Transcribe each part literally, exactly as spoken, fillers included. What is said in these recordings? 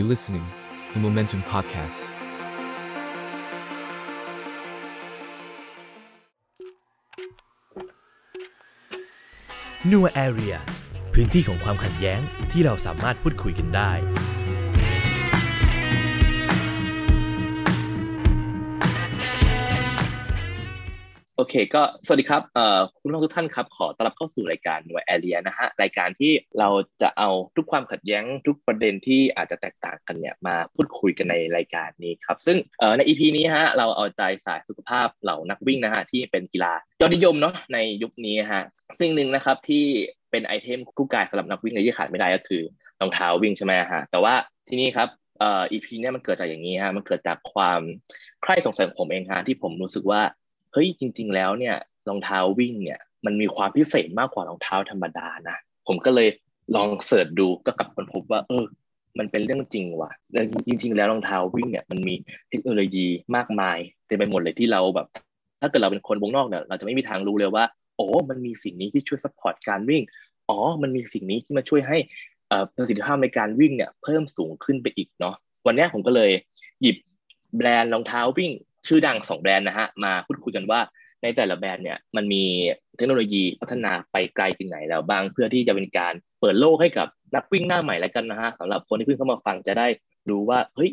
You're listening to the Momentum Podcast. เอ็น โอ ไอ อาร์ Area พื้นที่ของความขัดแย้งที่เราสามารถพูดคุยกันได้โอเคก็สวัสดีครับเอ่อคุณผู้ชมทุกท่านครับขอต้อนรับเข้าสู่รายการ NOIR Area นะฮะรายการที่เราจะเอาทุกความขัดแย้งทุกประเด็นที่อาจจะแตกต่างกันเนี่ยมาพูดคุยกันในรายการนี้ครับซึ่งเอ่อใน อี พี นี้ฮะเราเอาใจสายสุขภาพเหล่านักวิ่งนะฮะที่เป็นกีฬายอดนิยมเนาะในยุคนี้ฮะสิ่งนึงนะครับที่เป็นไอเทมคู่กายสำหรับนักวิ่งเลยที่ขาดไม่ได้ก็คือรองเท้าวิ่งใช่มั้ยฮะแต่ว่าที่นี่ครับเอ่อ อี พี เนี่ยมันเกิดจากอย่างงี้ฮะมันเกิดจากความใคร่สงสัยของผมเองฮะที่ผมรู้สึกว่าเฮ้ยจริงๆแล้วเนี่ยรองเท้าวิ่งเนี่ยมันมีความพิเศษมากกว่ารองเท้าธรรมดานะผมก็เลยลองเสิร์ชดูก็กลับมาพบว่าเออมันเป็นเรื่องจริงว่ะจริงๆแล้วรองเท้าวิ่งเนี่ยมันมีเทคโนโลยีมากมายเต็มไปหมดเลยที่เราแบบถ้าเกิดเราเป็นคนวงนอกเนี่ยเราจะไม่มีทางรู้เลยว่าโอ้มันมีสิ่งนี้ที่ช่วยซัพพอร์ตการวิ่งอ๋อมันมีสิ่งนี้ที่มาช่วยให้เอ่อประสิทธิภาพในการวิ่งเนี่ยเพิ่มสูงขึ้นไปอีกเนาะวันนี้ผมก็เลยหยิบแบรนด์รองเท้าวิ่งชื่อดังสองแบรนด์นะฮะมาพูดคุยกันว่าในแต่ละแบรนด์เนี่ยมันมีเทคโนโลยีพัฒนาไปไกลถึงไหนแล้วบ้างเพื่อที่จะเป็นการเปิดโลกให้กับนักวิ่งหน้าใหม่แล้วกันนะฮะสำหรับคนที่เพิ่งเข้ามาฟังจะได้รู้ว่าเฮ้ย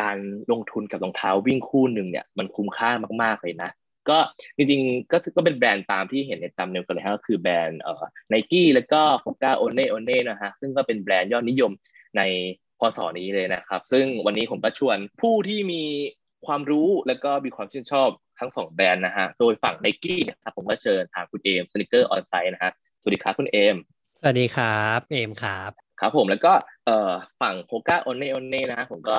การลงทุนกับรองเท้าวิ่งคู่นึงเนี่ยมันคุ้มค่ามากๆเลยนะก็จริงๆก็ก็เป็นแบรนด์ตามที่เห็นในตามเดียวกันเลยฮะก็คือแบรนด์เอ่อ Nike แล้วก็ Hoka One One นะฮะซึ่งก็เป็นแบรนด์ยอดนิยมในพศนี้เลยนะครับซึ่งวันนี้ผมก็ชวนผู้ที่มีความรู้และก็มีความชื่นชอบทั้งสองแบรนด์นะฮะโดยฝั่ง Nike นะครับผมก็เชิญทางคุณเอม Sneaker on Sight นะฮะสวัสดีครับคุณเอมสวัสดีครับเอมครับครับผมแล้วก็เอ่อฝั่ง Hoka One One นะฮะผมก็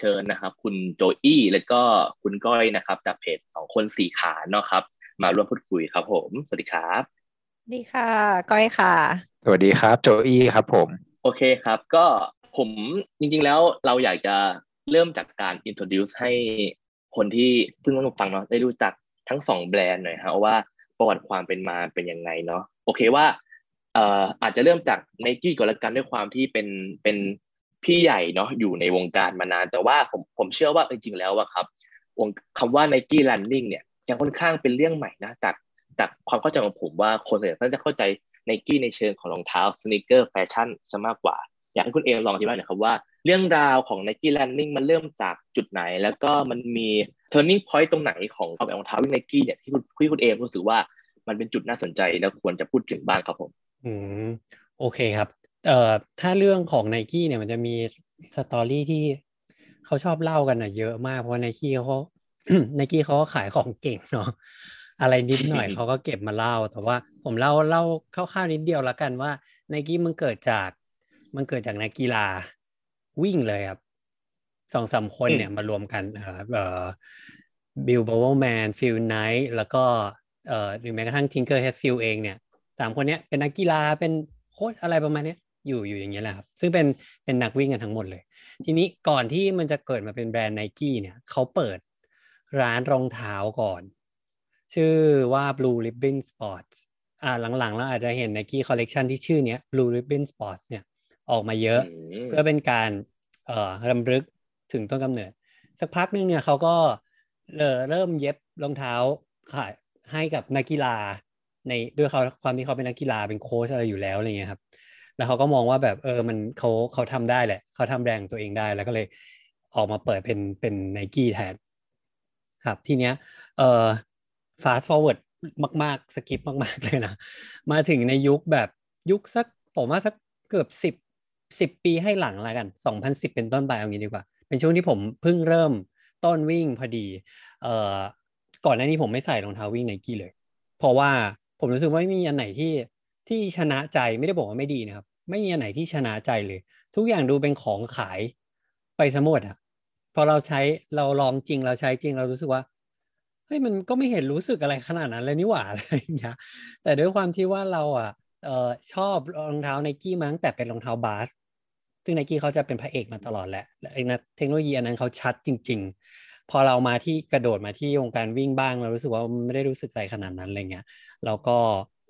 เชิญนะครับคุณโจอี้และก็คุณก้อยนะครับจากเพจสองคนสี่ขาเนาะครับมาร่วมพูดคุยครับผมสวัสดีครับสวัสดีค่ะก้อยค่ะสวัสดีครับโจอี้ครับผมโอเคครับก็ผมจริงๆแล้วเราอยากจะเริ่มจากการ introduce ให้คนที่เพิ่งมาฟังเนาะได้รู้จักทั้งสองแบรนด์หน่อยฮะว่าประวัติความเป็นมาเป็นยังไงเนาะโอเคว่าเอ่ออาจจะเริ่มจาก Nike ก่อนละกันด้วยความที่เป็นเป็นพี่ใหญ่เนาะอยู่ในวงการมานานแต่ว่าผมผมเชื่อว่าจริงๆแล้วอ่ะครับคำว่า Nike Running เนี่ยยังค่อนข้างเป็นเรื่องใหม่นะจากจากความเข้าใจของผมว่าคนส่วนใหญ่น่าจะเข้าใจ Nike ในเชิงของรองเท้า sneaker fashion ซะมากกว่าอยากให้คุณเอลองอธิบายหน่อยครับว่าเรื่องราวของ Nike Running มันเริ่มจากจุดไหนแล้วก็มันมี turning point ตรงไหนของความเป็นรองเท้าวิ่ง Nike เนี่ยที่คุณคุยคุณเอลรู้สึกว่ามันเป็นจุดน่าสนใจแล้วควรจะพูดถึงบ้างครับผมอืมโอเคครับเอ่อถ้าเรื่องของ Nike เนี่ยมันจะมีสตอรี่ที่เขาชอบเล่ากันน่ะเยอะมากเพราะ Nike เค้า Nike เค้าขายของเก่งเนาะอะไรนิดหน่อย เขาก็เก็บมาเล่าแต่ว่าผมเล่าเล่าคร่าวๆนิดเดียวละกันว่า Nike มันเกิดจากมันเกิดจากนักกีฬาวิ่งเลยครับ สองสาม คนเนี่ยมารวมกันเอ่อบิล บาวเวลแมนฟิลไนท์แล้วก็เอ่อหรือแม้กระทั่งทิงเกอร์แฮตฟิลด์เองเนี่ยสามคนเนี้ยเป็นนักกีฬาเป็นโค้ชอะไรประมาณเนี้ยอยู่อยู่อย่างเงี้ยแหละครับซึ่งเป็นเป็นนักวิ่งกันทั้งหมดเลยทีนี้ก่อนที่มันจะเกิดมาเป็นแบรนด์ Nike เนี่ยเขาเปิดร้านรองเท้าก่อนชื่อว่า Blue Ribbon Sports อ่าหลังๆแล้วอาจจะเห็น Nike Collection ที่ชื่อเนี้ย Blue Ribbon Sports เนี่ยออกมาเยอะเพื่อเป็นการเอ่อรำลึกถึงต้นกำเนิดสักพักนึงเนี่ยเขาก็เริ่มเย็บรองเท้าขายให้กับนักกีฬาในด้วยเขาความที่เขาเป็นนักกีฬาเป็นโค้ชอะไรอยู่แล้วอะไรเงี้ยครับแล้วเขาก็มองว่าแบบเออมันเขาเขาทำได้แหละเขาทำแบรนด์ตัวเองได้แล้วก็เลยออกมาเปิดเป็นเป็น Nike แทนครับทีเนี้ยเอ่อ fast forward มากๆสกิปมากๆเลยนะมาถึงในยุคแบบยุคสักผมว่าสักเกือบสิบสิบปีให้หลังละกันสองพันสิบเป็นต้นไปเอางี้ดีกว่าเป็นช่วงที่ผมเพิ่งเริ่มต้นวิ่งพอดีเอ่อก่อนหน้านี้ผมไม่ใส่รองเท้าวิ่ง Nike เลยเพราะว่าผมรู้สึกว่าไม่มีอันไหนที่ที่ชนะใจไม่ได้บอกว่าไม่ดีนะครับไม่มีอันไหนที่ชนะใจเลยทุกอย่างดูเป็นของขายไปซะหมดอ่ะพอเราใช้เราลองจริงเราใช้จริงเรารู้สึกว่าเฮ้ยมันก็ไม่เห็นรู้สึกอะไรขนาดนั้นเลยนี่หว่าอะไรอย่างเงี้ยแต่ด้วยความที่ว่าเราอ่ะเอ่อชอบรองเท้า Nike มาตั้งแต่เป็นรองเท้าบาสซึ่ง Nike เขาจะเป็นพระเอกมาตลอดแหละไอ้นะเทคโนโลยีอันนั้นเขาชัดจริงๆพอเรามาที่กระโดดมาที่วงการวิ่งบ้างเรารู้สึกว่าไม่ได้รู้สึกอะไรขนาดนั้นอะไรเงี้ยแล้วก็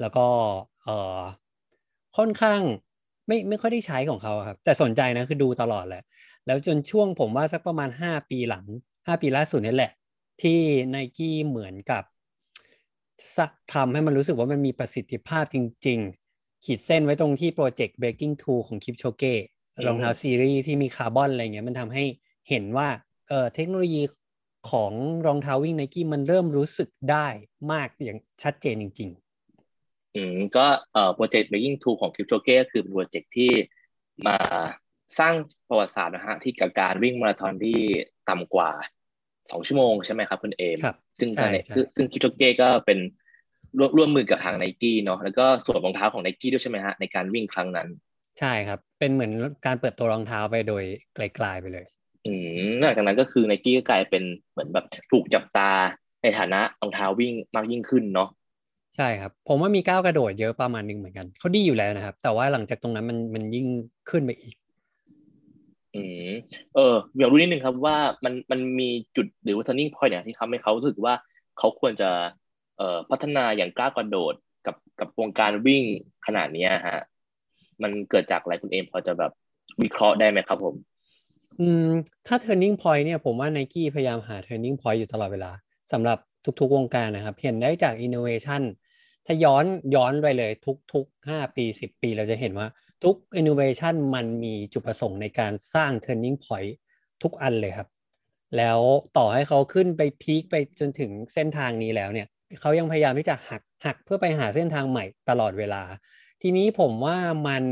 แล้วก็เอ่อค่อนข้าง ไม่ไม่ค่อยได้ใช้ของเขาครับแต่สนใจนะคือดูตลอดแหละแล้วจนช่วงผมว่าสักประมาณห้าปีหลังห้าปีล่าสุดนี่แหละที่ Nike เหมือนกับทำให้มันรู้สึกว่ามันมีประสิทธิภาพจริงๆขีดเส้นไว้ตรงที่โปรเจกต์ Breaking ทู ของ Kipchoge รองเท้าซีรีส์ที่มีคาร์บอนอะไรเงี้ยมันทำให้เห็นว่าเออเทคโนโลยีของรองเท้าวิ่ง Nike มันเริ่มรู้สึกได้มากอย่างชัดเจนจริงๆอืมก็เอ่อโปรเจกต์ Breaking ทู ของ Kipchoge ก็คือเป็นโปรเจกต์ที่มาสร้างประวัติศาสตร์นะฮะที่กับการวิ่งมาราธอนที่ต่ำกว่าสองชั่วโมงใช่ไหมครับคุณเอมซึ่งซึ่งคิปโชเก้ก็เป็นร่วมร่วมมือกับทาง Nike เนาะแล้วก็สวมรองเท้าของ Nike ด้วยใช่ไหมฮะในการวิ่งครั้งนั้นใช่ครับเป็นเหมือนการเปิดตัวรองเท้าไปโดยไกลๆไปเลยอืมหลังจากนั้นก็คือ Nike ก็กลายเป็นเหมือนแบบถูกจับตาในฐานะรองเท้าวิ่งมากยิ่งขึ้นเนาะใช่ครับผมว่ามีก้าวกระโดดเยอะประมาณนึงเหมือนกันเขาดีอยู่แล้วนะครับแต่ว่าหลังจากตรงนั้นมันมันยิ่งขึ้นไปอีกอืมเอออยากรู้นิดนึงครับว่ามันมันมีจุดหรือว่า turning point เนี่ยที่ทำให้เขารู้สึกว่าเขาควรจะเอ่อพัฒนาอย่างก้าวกระโดดกับกับวงการวิ่งขนาดนี้ฮะมันเกิดจากอะไรคุณเอมพอจะแบบวิเคราะห์ได้ไหมครับผมอืมถ้า turning point เนี่ยผมว่า Nike พยายามหา turning point อยู่ตลอดเวลาสำหรับทุกๆวงการนะครับเห็นได้จาก innovation ถ้าย้อนย้อนไปเลยทุกๆห้าปีสิบปีเราจะเห็นว่าทุก innovation มันมีจุดประสงค์ในการสร้าง turning point ทุกอันเลยครับแล้วต่อให้เขาขึ้นไปพีคไปจนถึงเส้นทางนี้แล้วเนี่ยเขายังพยายามที่จะหักหักเพื่อไปหาเส้นทางใหม่ตลอดเวลาทีนี้ผมว่ามัน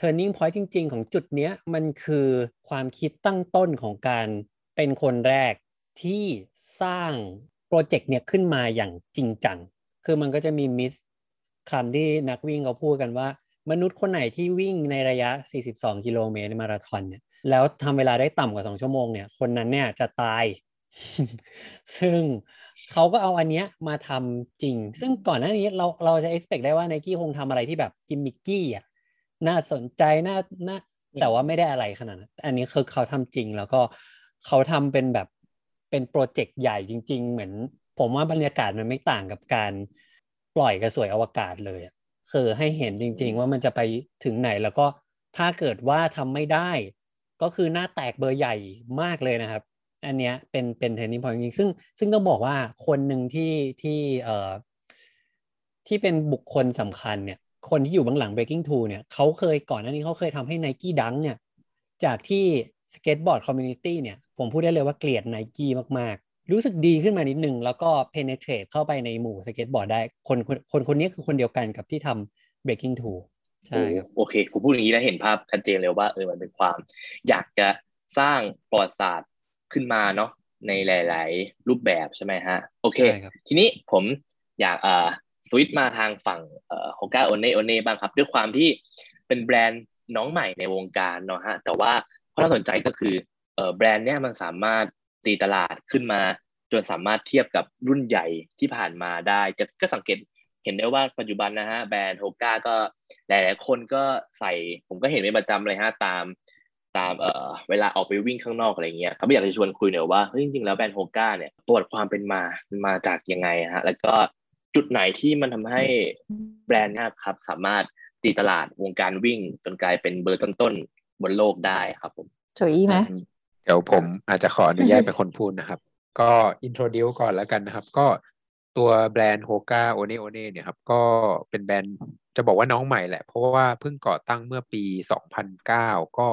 turning point จริงๆของจุดเนี้ยมันคือความคิดตั้งต้นของการเป็นคนแรกที่สร้างโปรเจกต์เนี่ยขึ้นมาอย่างจริงจังคือมันก็จะมีมิสคำที่นักวิ่งเขาพูดกันว่ามนุษย์คนไหนที่วิ่งในระยะสี่สิบสองกิโลเมตรในมาราธอนเนี่ยแล้วทำเวลาได้ต่ำกว่าสองชั่วโมงเนี่ยคนนั้นเนี่ยจะตาย ซึ่งเขาก็เอาอันเนี้ยมาทำจริงซึ่งก่อนหน้านี้เราเราจะ expect ได้ว่า Nike คงทำอะไรที่แบบกิมมิกกี้อ่ะน่าสนใจน่าน่าแต่ว่าไม่ได้อะไรขนาดนั้นอันนี้คือเขาทำจริงแล้วก็เขาทำเป็นแบบเป็นโปรเจกต์ใหญ่จริงๆเหมือนผมว่าบรรยากาศมันไม่ต่างกับการปล่อยกระสวยอวกาศเลยคือให้เห็นจริงๆว่ามันจะไปถึงไหนแล้วก็ถ้าเกิดว่าทำไม่ได้ก็คือหน้าแตกเบอร์ใหญ่มากเลยนะครับอันเนี้ยเป็นเป็น turning point จริงๆซึ่งซึ่งต้องบอกว่าคนหนึ่งที่ที่เอ่อที่เป็นบุคคลสำคัญเนี่ยคนที่อยู่เบื้องหลัง Breaking ทูเนี่ยเขาเคยก่อนหน้านี้เขาเคยทำให้ Nike ดังเนี่ยจากที่ skateboard community เนี่ยผมพูดได้เลยว่าเกลียด Nike มากๆรู้สึกดีขึ้นมานิดนึงแล้วก็ penetrate เข้าไปในหมู่สเก็ตบอร์ดได้คนคนคนนี้คือคนเดียวกันกับที่ทำ Breaking ทูใช่โอเคผมพูดอย่างนี้แล้วเห็นภาพชัดเจนเลยว่าเออมันเป็นความอยากจะสร้างประวัติศาสตร์ขึ้นมาเนาะในหลายๆรูปแบบใช่ไหมฮะโอเคทีนี้ผมอยากเอ่อสวิตช์มาทางฝั่งเอ่อ Hoka One One บ้างครับด้วยความที่เป็นแบรนด์น้องใหม่ในวงการเนาะฮะแต่ว่าความน่าสนใจก็คือเอ่อแบรนด์เนี่ยมันสามารถตีตลาดขึ้นมาจนสามารถเทียบกับรุ่นใหญ่ที่ผ่านมาได้จะก็สังเกตเห็นได้ว่าปัจจุบันนะฮะแบรนด์ Hoka ก็หลายๆคนก็ใส่ผมก็เห็นเป็นประจำเลยฮะตามตามเอ่อเวลาออกไปวิ่งข้างนอกอะไรเงี้ยครับอยากจะชวนคุยหน่อยว่าเฮ้ยจริงๆแล้วแบรนด์ Hoka เนี่ยประวัติความเป็นมามาจากยังไงฮะแล้วก็จุดไหนที่มันทำให้แบรนด์เนี่ยครับสามารถตีตลาดวงการวิ่งจนกลายเป็นเบอร์ต้นๆบนโลกได้ครับผมโจอี้มั้ยเดี๋ยวผมอาจจะขออนุญาตเป็นคนพูดนะครับก็อินโทรดิวก่อนแล้วกันนะครับก็ตัวแบรนด์ Hoka One One เนี่ยครับก็เป็นแบรนด์จะบอกว่าน้องใหม่แหละเพราะว่าเพิ่งก่อตั้งเมื่อปีสองพันเก้าก็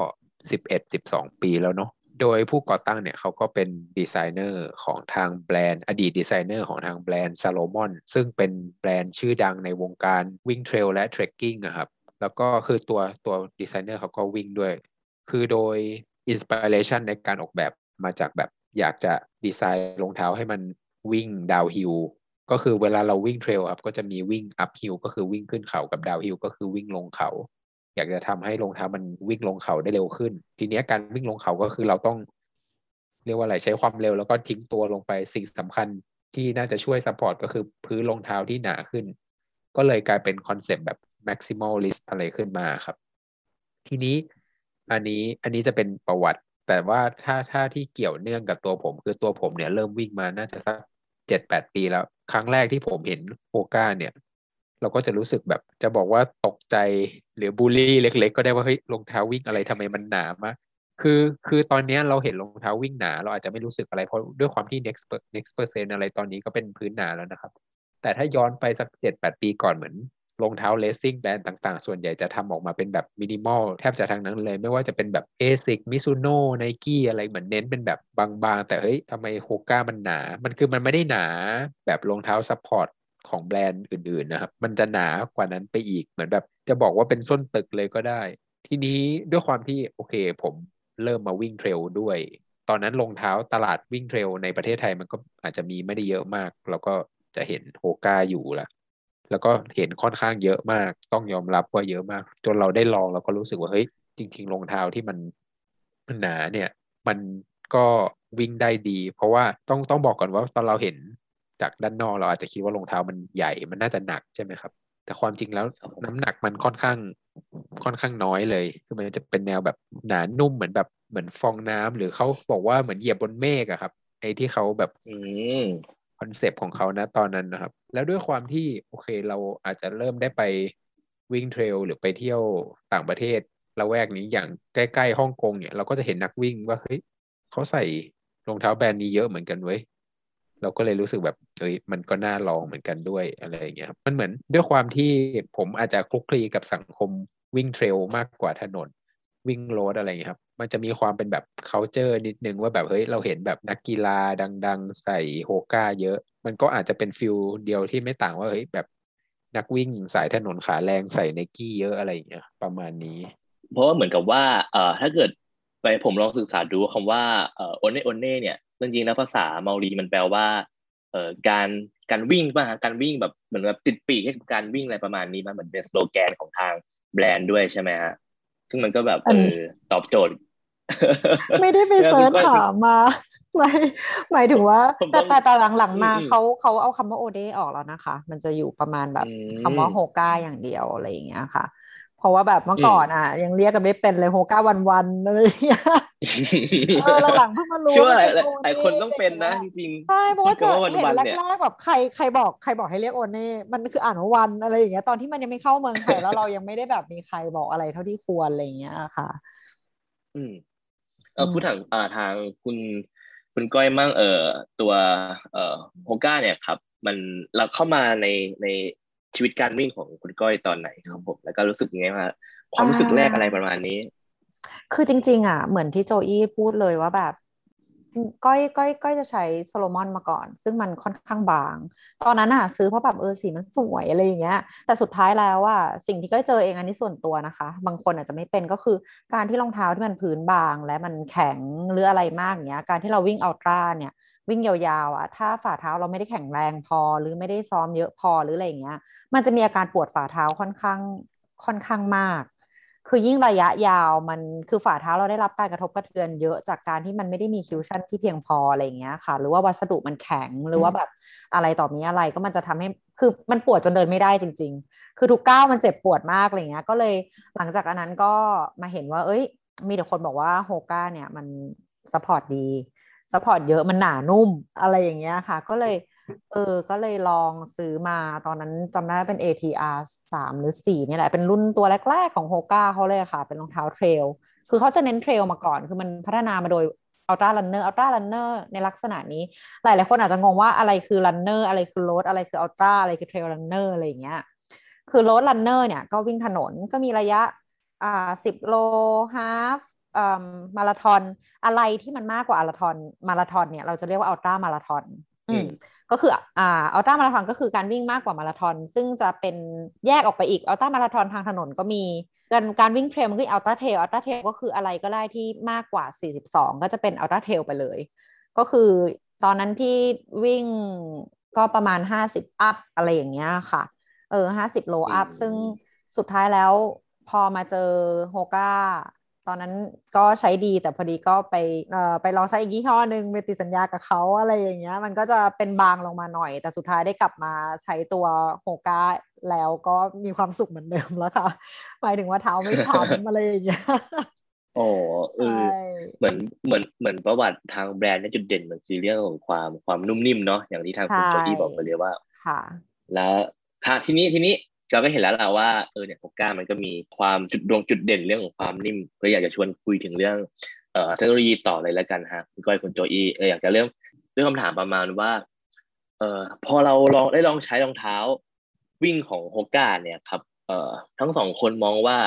สิบเอ็ด สิบสองปีแล้วเนาะโดยผู้ก่อตั้งเนี่ยเขาก็เป็นดีไซเนอร์ของทางแบรนด์อดีตดีไซเนอร์ของทางแบรนด์ Salomon ซึ่งเป็นแบรนด์ชื่อดังในวงการวิ่งเทรลและเทรคกิ้งอะครับแล้วก็คือตัวตัวดีไซเนอร์เขาก็วิ่งด้วยคือโดยอินสไพเรชันในการออกแบบมาจากแบบอยากจะดีไซน์รองเท้าให้มันวิ่งดาวน์ฮิลก็คือเวลาเราวิ่งเทรลครับก็จะมีวิ่งอัพฮิลก็คือวิ่งขึ้นเขากับดาวน์ฮิลก็คือวิ่งลงเขาอยากจะทำให้รองเท้ามันวิ่งลงเขาได้เร็วขึ้นทีนี้การวิ่งลงเขาก็คือเราต้องเรียกว่าอะไรใช้ความเร็วแล้วก็ทิ้งตัวลงไปสิ่งสำคัญที่น่าจะช่วยซัพพอร์ตก็คือพื้นรองเท้าที่หนาขึ้นก็เลยกลายเป็นคอนเซ็ปต์แบบ maximalist อะไรขึ้นมาครับทีนี้อันนี้อันนี้จะเป็นประวัติแต่ว่าถ้าถ้าที่เกี่ยวเนื่องกับตัวผมคือตัวผมเนี่ยเริ่มวิ่งมาน่าจะสัก เจ็ดแปด ปีแล้วครั้งแรกที่ผมเห็น Hoka เนี่ย เราก็จะรู้สึกแบบจะบอกว่าตกใจหรือบูลลี่เล็กๆก็ได้ว่าเฮ้ยรองเท้าวิ่งอะไรทำไมมันหนามากคือคือตอนนี้เราเห็นรองเท้าวิ่งหนาเราอาจจะไม่รู้สึกอะไรเพราะด้วยความที่ next next percent อะไรตอนนี้ก็เป็นพื้นหนาแล้วนะครับแต่ถ้าย้อนไปสัก เจ็ดแปด ปีก่อนเหมือนรองเท้าเลสซิ่งแบรนด์ต่างๆส่วนใหญ่จะทำออกมาเป็นแบบมินิมอลแทบจะทั้งนั้นเลยไม่ว่าจะเป็นแบบ เอ เอส ไอ ซี Mizuno Nike อะไรเหมือนเน้นเป็นแบบบางๆแต่เฮ้ยทำไม Hoka มันหนามันคือมันไม่ได้หนาแบบรองเท้าซัพพอร์ตของแบรนด์อื่นๆนะครับมันจะหนากว่านั้นไปอีกเหมือนแบบจะบอกว่าเป็นส้นตึกเลยก็ได้ทีนี้ด้วยความที่โอเคผมเริ่มมาวิ่งเทรลด้วยตอนนั้นรองเท้าตลาดวิ่งเทรลในประเทศไทยมันก็อาจจะมีไม่ได้เยอะมากแล้วก็จะเห็นโฮก้าอยู่ละแล้วก็เห็นค่อนข้างเยอะมากต้องยอมรับว่าเยอะมากจนเราได้ลองเราก็รู้สึกว่าเฮ้ยจริงๆรองเท้าที่มันหนาเนี่ยมันก็วิ่งได้ดีเพราะว่าต้องต้องบอกก่อนว่าตอนเราเห็นจากด้านนอกเราอาจจะคิดว่ารองเท้ามันใหญ่มันน่าจะหนักใช่ไหมครับแต่ความจริงแล้วน้ำหนักมันค่อนข้างค่อนข้างน้อยเลยคือมันจะเป็นแนวแบบหนานุ่มเหมือนแบบเหมือนฟองน้ำหรือเขาบอกว่าเหมือนเหยียบบนเมฆอะครับไอ้ที่เขาแบบคอนเซปต์ของเขานะตอนนั้นนะครับแล้วด้วยความที่โอเคเราอาจจะเริ่มได้ไปวิ่งเทรลหรือไปเที่ยวต่างประเทศละแวกนี้อย่างใกล้ๆฮ่องกงเนี่ยเราก็จะเห็นนักวิ่งว่าเฮ้ยเขาใส่รองเท้าแบรนด์นี้เยอะเหมือนกันเว้ยเราก็เลยรู้สึกแบบเฮ้ยมันก็น่าลองเหมือนกันด้วยอะไรอย่างเงี้ยมันเหมือนด้วยความที่ผมอาจจะคลุกคลีกับสังคมวิ่งเทรลมากกว่าถนนวิ่งโรดอะไรอย่างเงี้ยครับมันจะมีความเป็นแบบ culture นิดนึงว่าแบบเฮ้ยเราเห็นแบบนักกีฬาดังๆใส่โฮก้าเยอะมันก็อาจจะเป็นฟิลเดียวที่ไม่ต่างว่าเฮ้ยแบบนักวิ่งสายถนนขาแรงใส่ Nike เยอะอะไรอย่างเงี้ยประมาณนี้เพราะว่าเหมือนกับว่าเอ่อถ้าเกิดไปผมลองศึกษาดูคำว่าเอ่อโอนเน่โอนเน่เนี่ยจริงๆแล้วภาษาเมารีมันแปลว่าเอ่อการการวิ่งป่ะการวิ่งแบบเหมือนแบบติดปีกให้กับการวิ่งอะไรประมาณนี้มันเหมือนเป็นสโลแกนของทางแบรนด์ด้วยใช่ไหมฮะซึ่งมันก็แบบเออตอบโจทย์ไม่ได้ไปเสิร์ชถามมาหมายหมายถึงว่าแต่แต่ตอนหลังๆมาเขาเขาเอาคำว่าโอเดออกแล้วนะคะมันจะอยู่ประมาณแบบคำว่าโฮก้าอย่างเดียวอะไรอย่างเงี้ยค่ะเพราะว่าแบบเมื่อก่อนอ่ะยังเรียกกันไม่เป็นเลยโฮก้าวันวันอะไรอย่างเงี้ยเออหลังๆเพิ่งมารู้ว่าหลายคนต้องเป็นนะจริงๆใช่เพราะว่าจะเห็นแรกๆแบบใครใครบอกใครบอกให้เรียกโอเน่มันคืออ่านว่าวันอะไรอย่างเงี้ยตอนที่มันยังไม่เข้าเมืองไทยแล้วเรายังไม่ได้แบบมีใครบอกอะไรเท่าที่ควรอะไรอย่างเงี้ยค่ะอืมเออพูดถึงอ่าทางคุณคุณก้อยมั่งเอ่อตัวเอ่อโฮก้าเนี่ยครับมันเราเข้ามาในในชีวิตการวิ่งของคุณก้อยตอนไหนครับผมแล้วก็รู้สึกยังไงว่าความรู้สึกแรกอะไรประมาณนี้คือจริงๆอ่ะเหมือนที่โจอี้พูดเลยว่าแบบก้อยก้อยก้อยจะใช้โซโลมอนมาก่อนซึ่งมันค่อนข้างบางตอนนั้นอ่ะซื้อเพราะแบบเออสีมันสวยอะไรอย่างเงี้ยแต่สุดท้ายแล้วว่าสิ่งที่ก้อยเจอเองอันนี้ส่วนตัวนะคะบางคนอาจจะไม่เป็นก็คือการที่รองเท้าที่มันพื้นบางและมันแข็งหรืออะไรมากอย่างเงี้ยการที่เราวิ่งอัลตร้าเนี่ยวิ่งยาวๆอ่ะถ้าฝ่าเท้าเราไม่ได้แข็งแรงพอหรือไม่ได้ซ้อมเยอะพอหรืออะไรอย่างเงี้ยมันจะมีอาการปวดฝ่าเท้าค่อนข้างค่อนข้างมากคือยิ่งระยะยาวมันคือฝ่าเท้าเราได้รับการกระทบกระเทือนเยอะจากการที่มันไม่ได้มีคิวชั่นที่เพียงพออะไรอย่างเงี้ยค่ะหรือว่าวัสดุมันแข็งหรือว่าแบบอะไรต่อมีอะไรก็มันจะทำให้คือมันปวดจนเดินไม่ได้จริงๆคือทุกก้าวมันเจ็บปวดมากอะไรเงี้ยก็เลยหลังจากนั้นก็มาเห็นว่าเอ้ยมีแต่คนบอกว่าโฮก้าเนี่ยมันซัพพอร์ตดีซัพพอร์ตเยอะมันหนานุ่มอะไรอย่างเงี้ยค่ะก็เลยเออก็เลยลองซื้อมาตอนนั้นจำได้เป็น เอ ที อาร์ สามหรือสี่นี่แหละเป็นรุ่นตัวแรกๆของ Hoka เขาเลยค่ะเป็นรองเท้าเทรลคือเขาจะเน้นเทรลมาก่อนคือมันพัฒนามาโดย Altra Runner Altra Runner ในลักษณะนี้หลายๆคนอาจจะงงว่าอะไรคือ Runner อะไรคือ Road อะไรคือ Altra อะไรคือ Trail Runner อะไรอย่างเงี้ยคือ Road Runner เนี่ยก็วิ่งถนนก็มีระยะอ่าสิบโล halfมาราธอนอะไรที่มันมากกว่ามาราธอนมาราธอนเนี่ยเราจะเรียกว่าอัลตร้ามาราธอนก็คืออ่าอัลตร้ามาราธอนก็คือการวิ่งมากกว่ามาราธอนซึ่งจะเป็นแยกออกไปอีกอัลตร้ามาราธอนทางถนนก็มีการการวิ่งเทรลมันก็อัลตร้าเทรลอัลตร้าเทรลก็คืออะไรก็ได้ที่มากกว่าสี่สิบสองก็จะเป็นอัลตร้าเทรลไปเลยก็คือตอนนั้นที่วิ่งก็ประมาณห้าสิบอัพอะไรอย่างเงี้ยค่ะเออห้าสิบโลอัพซึ่งสุดท้ายแล้วพอมาเจอโฮก้าตอนนั้นก็ใช้ดีแต่พอดีก็ไปเอ่อไปลองใช้อีกยี่ห้อนึงไปติดสัญญากับเขาอะไรอย่างเงี้ยมันก็จะเป็นบางลงมาหน่อยแต่สุดท้ายได้กลับมาใช้ตัวโฮก้าแล้วก็มีความสุขเหมือนเดิมแล้วค่ะหมายถึงว่าเท้าไม่ช้ำอะไรอย่างเงี้ยอ๋อเออเหมือนเหมือนเหมือนประวัติทางแบรนด์เนี่ยจุดเด่นมันคือเรื่องของความความนุ่มนิ่มเนาะอย่างที่ทางคุณโจดี้บอกไปเลยว่าค่ะแล้วทีนี้ทีนี้ เราก็เห็นแล้วล่ะว่าเออเนี่ยโฮก้ามันก็มีความจุดดวงจุดเด่นเรื่องของความนิ่มก็อยากจะชวนคุยถึงเรื่องเอ่อเทคโนโลยีต่อเลยละกันฮะคุณก้อยคุณโจอี้เอออยากจะเริ่มด้วยคำถามประมาณว่าเอ่อพอเราลองได้ลองใช้รองเท้าวิ่งของโฮก้าเนี่ยครับเอ่อทั้งสองคนมองว่า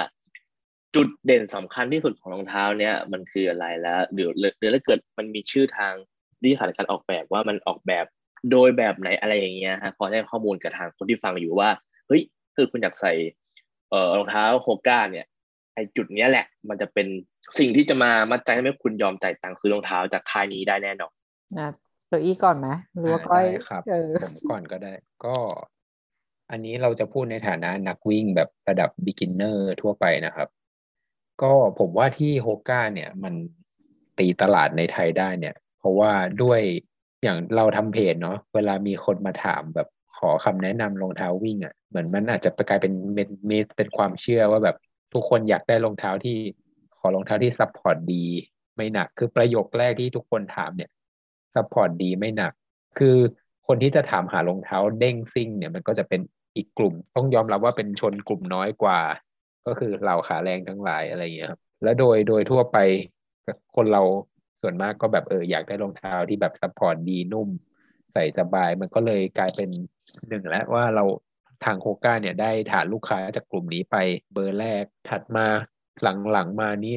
จุดเด่นสำคัญที่สุดของรองเท้าเนี่ยมันคืออะไรแล้วเดี๋ยวเดี๋ยวถ้าเกิดมันมีชื่อทางวิทยาศาสตร์การออกแบบว่ามันออกแบบโดยแบบไหนอะไรอย่างเงี้ยฮะพอได้ข้อมูลกับทางคนที่ฟังอยู่ว่าเฮ้ยคือคุณอยากใส่เอ่อรองเท้าโฮก้าเนี่ยไอ้จุดเนี้ยแหละมันจะเป็นสิ่งที่จะมามัดใจให้คุณยอมจ่ายตังค์ซื้อรองเท้าจากค่ายนี้ได้แน่นอนอ่ะตัวอีก่อนมั้ยหรือว่าก้อยเออผมก่อนก็ได้ก็อันนี้เราจะพูดในฐานะนักวิ่งแบบระดับ beginner ทั่วไปนะครับก็ผมว่าที่โฮก้าเนี่ยมันตีตลาดในไทยได้เนี่ยเพราะว่าด้วยอย่างเราทำเพจเนาะเวลามีคนมาถามแบบขอคำแนะนำรองเท้าวิ่งอ่ะเหมือนมันอาจจะกลายเป็นเมธเป็นความเชื่อว่าแบบทุกคนอยากได้รองเท้าที่ขอรองเท้าที่ซัพพอร์ตดีไม่หนักคือประโยคแรกที่ทุกคนถามเนี่ยซัพพอร์ตดีไม่หนักคือคนที่จะถามหารองเท้าเด้งซิ่งเนี่ยมันก็จะเป็นอีกกลุ่มต้องยอมรับว่าเป็นชนกลุ่มน้อยกว่าก็คือเหล่าขาแรงทั้งหลายอะไรอย่างเงี้ยครับแล้วโดยโดยทั่วไปคนเราส่วนมากก็แบบเอออยากได้รองเท้าที่แบบซัพพอร์ตดีนุ่มใส่สบายมันก็เลยกลายเป็นหนึ่งแล้วว่าเราทางโฮก้าเนี่ยได้ฐานลูกค้าจากกลุ่มนี้ไปเบอร์แรกถัดมาหลังๆมานี้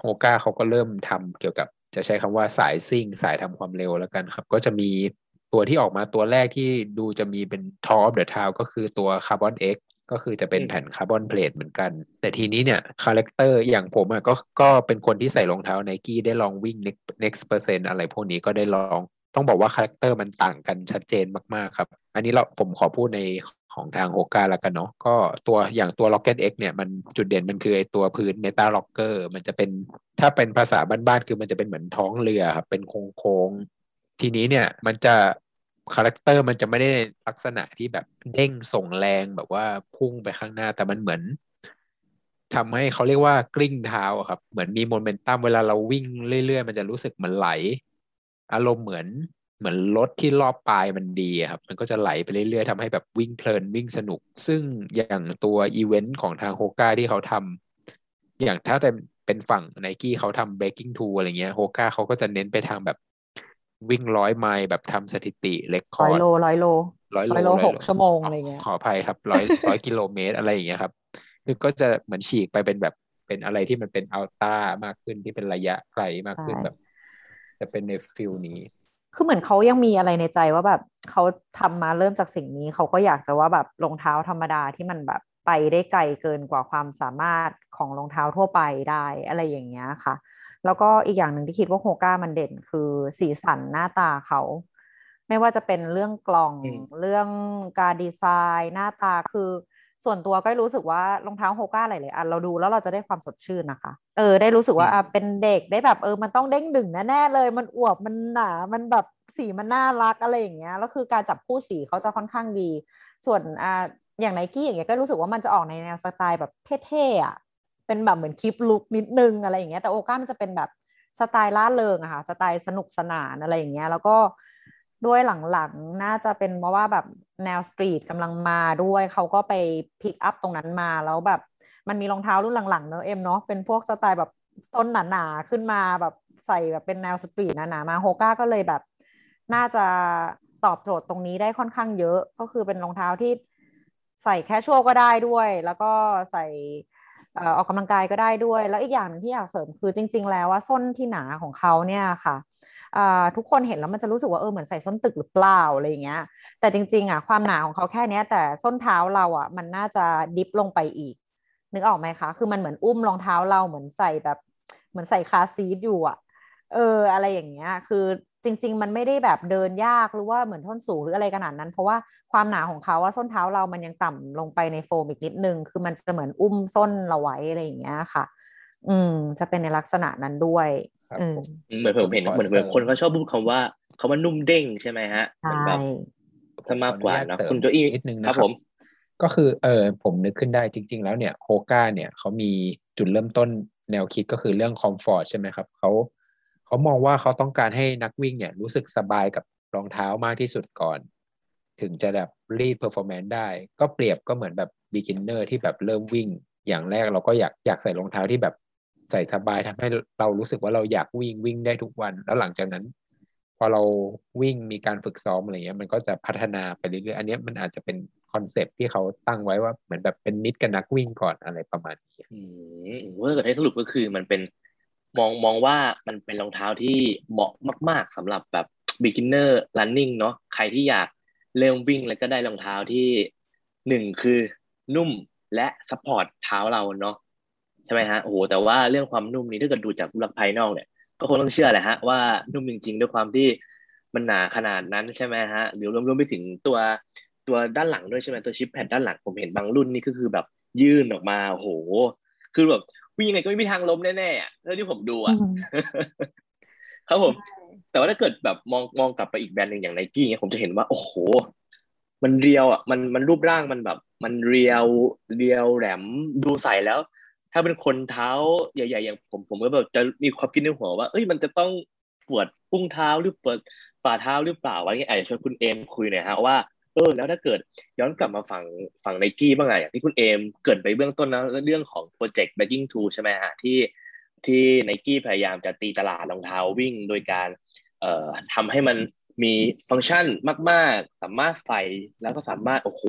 โฮก้าเขาก็เริ่มทำเกี่ยวกับจะใช้คำว่าสายซิ่งสายทำความเร็วแล้วกันครับก็จะมีตัวที่ออกมาตัวแรกที่ดูจะมีเป็น Top of the Town ก็คือตัว Carbon X ก็คือจะเป็นแผ่น Carbon Plate เหมือนกันแต่ทีนี้เนี่ยคาแรคเตอร์อย่างผมอ่ะก็ก็เป็นคนที่ใส่รองเท้า Nike ได้ลองวิ่ง Next Percent อะไรพวกนี้ก็ได้ลองต้องบอกว่าคาแรคเตอร์มันต่างกันชัดเจนมากๆครับอันนี้เราผมขอพูดในของทางโฮก้าแล้วกันเนาะก็ตัวอย่างตัว Rocket X เนี่ยมันจุดเด่นมันคือไอตัวพื้น Meta Rocker มันจะเป็นถ้าเป็นภาษาบ้านๆคือมันจะเป็นเหมือนท้องเรือครับเป็นโค้งทีนี้เนี่ยมันจะคาแรคเตอร์มันจะไม่ได้ลักษณะที่แบบเด้งส่งแรงแบบว่าพุ่งไปข้างหน้าแต่มันเหมือนทำให้เขาเรียกว่ากลิ้งเท้าครับเหมือนมีโมเมนตัมเวลาเราวิ่งเรื่อยๆมันจะรู้สึกเหมือนไหลอารมณ์เหมือนเหมือนรถที่รอบปลายมันดีครับมันก็จะไหลไปเรื่อยๆทำให้แบบวิ่งเพลินวิ่งสนุกซึ่งอย่างตัวอีเวนต์ของทางโฮก้าที่เขาทำอย่างถ้าแต่เป็นฝั่ง Nike เขาทำ Breaking ทู อะไรเงี้ยโฮก้าเขาก็จะเน้นไปทางแบบวิ่งร้อยไมล์แบบทำสถิติเรคคอร์ดร้อยโลร้อยโลร้อยโลหกชั่วโมงอะไรเงี้ยขออภัยครับร้อยร้อยกิโลเมตรอะไรอย่างเงี้ยครับคือก็จะเหมือนฉีกไปเป็นแบบเป็นอะไรที่มันเป็นอัลต้ามากขึ้นที่เป็นระยะไกลมากขึ้นแบบจะเป็นในฟิลนี้คือเหมือนเขายังมีอะไรในใจว่าแบบเขาทำมาเริ่มจากสิ่งนี้เขาก็อยากจะว่าแบบรองเท้าธรรมดาที่มันแบบไปได้ไกลเกินกว่าความสามารถของรองเท้าทั่วไปได้อะไรอย่างเงี้ยค่ะแล้วก็อีกอย่างหนึ่งที่คิดว่าโฮก้ามันเด่นคือสีสันหน้าตาเขาไม่ว่าจะเป็นเรื่องกล่องเรื่องการดีไซน์หน้าตาคือส่วนตัวก็รู้สึกว่ารองเท้าโฮก้าหลายๆอันเราดูแล้วเราจะได้ความสดชื่นนะคะเออได้รู้สึกว่าเป็นเด็กได้แบบเออมันต้องเด้งดึงแน่ๆเลยมันอวบมันหนามันแบบสีมันน่ารักอะไรอย่างเงี้ยแล้วคือการจับคู่สีเขาจะค่อนข้างดีส่วนอ่าอย่าง Nike อย่างเงี้ยก็รู้สึกว่ามันจะออกในแนวสไตล์แบบเท่ๆอ่ะเป็นแบบเหมือนคลิปลุกนิดนึงอะไรอย่างเงี้ยแต่โอก้ามันจะเป็นแบบสไตล์ล่าเริงอะค่ะสไตล์สนุกสนานอะไรอย่างเงี้ยแล้วก็ด้วยหลังๆน่าจะเป็นเพราะว่าแบบแนวสตรีทกำลังมาด้วยเขาก็ไปพิกอัพตรงนั้นมาแล้วแบบมันมีรองเท้ารุ่นหลังๆเนอะเอ็มเนาะเป็นพวกสไตล์แบบส้นหนาๆขึ้นมาแบบใส่แบบเป็นแนวสตรีทหนาๆมาโฮก้าก็เลยแบบน่าจะตอบโจทย์ตรงนี้ได้ค่อนข้างเยอะก็คือเป็นรองเท้าที่ใส่แคชชวลก็ได้ด้วยแล้วก็ใส่ออกกำลังกายก็ได้ด้วยแล้วอีกอย่างนึงที่อยากเสริมคือจริงๆแล้วว่าส้นที่หนาของเขาเนี่ยค่ะทุกคนเห็นแล้วมันจะรู้สึกว่าเออเหมือนใส่ส้นตึกหรือเปล่าอะไรอย่างเงี้ยแต่จริงๆอ่ะความหนาของเขาแค่นี้แต่ส้นเท้าเราอ่ะมันน่าจะดิฟลงไปอีกนึกออกไหมคะคือมันเหมือนอุ้มรองเท้าเราเหมือนใส่แบบเหมือนใส่คาร์ซีทอยู่อ่ะเอออะไรอย่างเงี้ยคือจริงๆมันไม่ได้แบบเดินยากหรือว่าเหมือนส้นสูงหรืออะไรขนาดนั้นเพราะว่าความหนาของเขาว่าส้นเท้าเรามันยังต่ำลงไปในโฟมอีกนิดนึงคือมันจะเหมือนอุ้มส้นเราไว้อะไรอย่างเงี้ยค่ะอืมจะเป็นในลักษณะนั้นด้วยเหมือนผมเห็นเหมือนคนเขาชอบพูดคำว่าเขาว่านุ่มเด้งใช่ไหมฮะใช่จะมากกว่านะคุณโจอี้นิดนึงนะครับผมก็คือเออผมนึกขึ้นได้จริงๆแล้วเนี่ยโฮก้าเนี่ยเขามีจุดเริ่มต้นแนวคิดก็คือเรื่องคอมฟอร์ตใช่ไหมครับเขาเขามองว่าเขาต้องการให้นักวิ่งเนี่ยรู้สึกสบายกับรองเท้ามากที่สุดก่อน ถึงจะแบบรีดเพอร์ฟอร์แมนซ์ได้ก็เปรียบก็เหมือนแบบบิกินเนอร์ที่แบบเริ่มวิ่งอย่างแรกเราก็อยากอยากใส่รองเท้าที่แบบใส่สบายทำให้เรารู้สึกว่าเราอยากวิ่งวิ่งได้ทุกวันแล้วหลังจากนั้นพอเราวิ่งมีการฝึกซ้อมอะไรเงี้ยมันก็จะพัฒนาไปเรื่อยๆอันนี้มันอาจจะเป็นคอนเซปต์ที่เขาตั้งไว้ว่าเหมือนแบบเป็นมิตรกับนักวิ่งก่อนอะไรประมาณนี้อืมเวอร์ก็ได้สรุปก็คือมันเป็นมองมองว่ามันเป็นรองเท้าที่เหมาะมากๆสำหรับแบบ beginner running เนาะใครที่อยากเริ่มวิ่งแล้วก็ได้รองเท้าที่หนึ่งคือนุ่มและซัพพอร์ตเท้าเราเนาะใช่ไหมฮะโอ้โหแต่ว่าเรื่องความนุ่มนี้ถ้าเกิดดูจากรูปลักษณ์ภายนอกเนี่ยก็คงต้องเชื่อแหละฮะว่านุ่มจริงๆด้วยความที่มันหนาขนาดนั้นใช่ไหมฮะหรือรวมๆไปถึงตัวตัวด้านหลังด้วยใช่ไหมตัวชิปแพดด้านหลังผมเห็นบางรุ่นนี่ก็คือแบบยื่นออกมาโอ้โหคือแบบวิ่งยังไงก็ไม่มีทางล้มแน่ๆเท่าที่ผมดูอ่ะ ครับผมแต่ว่าถ้าเกิดแบบมองมองกลับไปอีกแบรนด์นึงอย่าง Nike เนี่ยผมจะเห็นว่าโอ้โหมันเรียวอ่ะมันมันรูปร่างมันแบบมันเรียวเรียวแหลมดูใส่แล้วถ้าเป็นคนเท้าใหญ่ๆอย่างผมผมก็แบบจะมีความคิดในหัวว่าเอ้ยมันจะต้องปวดพุ้งเท้าหรือปวดฝ่าเท้าหรือเปล่าอะไรเงี้ยไอ้ชวนคุณเอมคุยหน่อยฮะว่าเออแล้วถ้าเกิดย้อนกลับมาฝั่งฝั่ง Nike บ้างอ่ะอย่างที่คุณเอมเกิดไปเบื้องต้นนะเรื่องของโปรเจกต์ Breaking ทู ใช่มั้ยฮะที่ที่ Nike พยายามจะตีตลาดรองเท้าวิ่งโดยการเอ่อทำให้มันมีฟังก์ชันมากๆสามารถใส่แล้วก็สามารถโอ้โห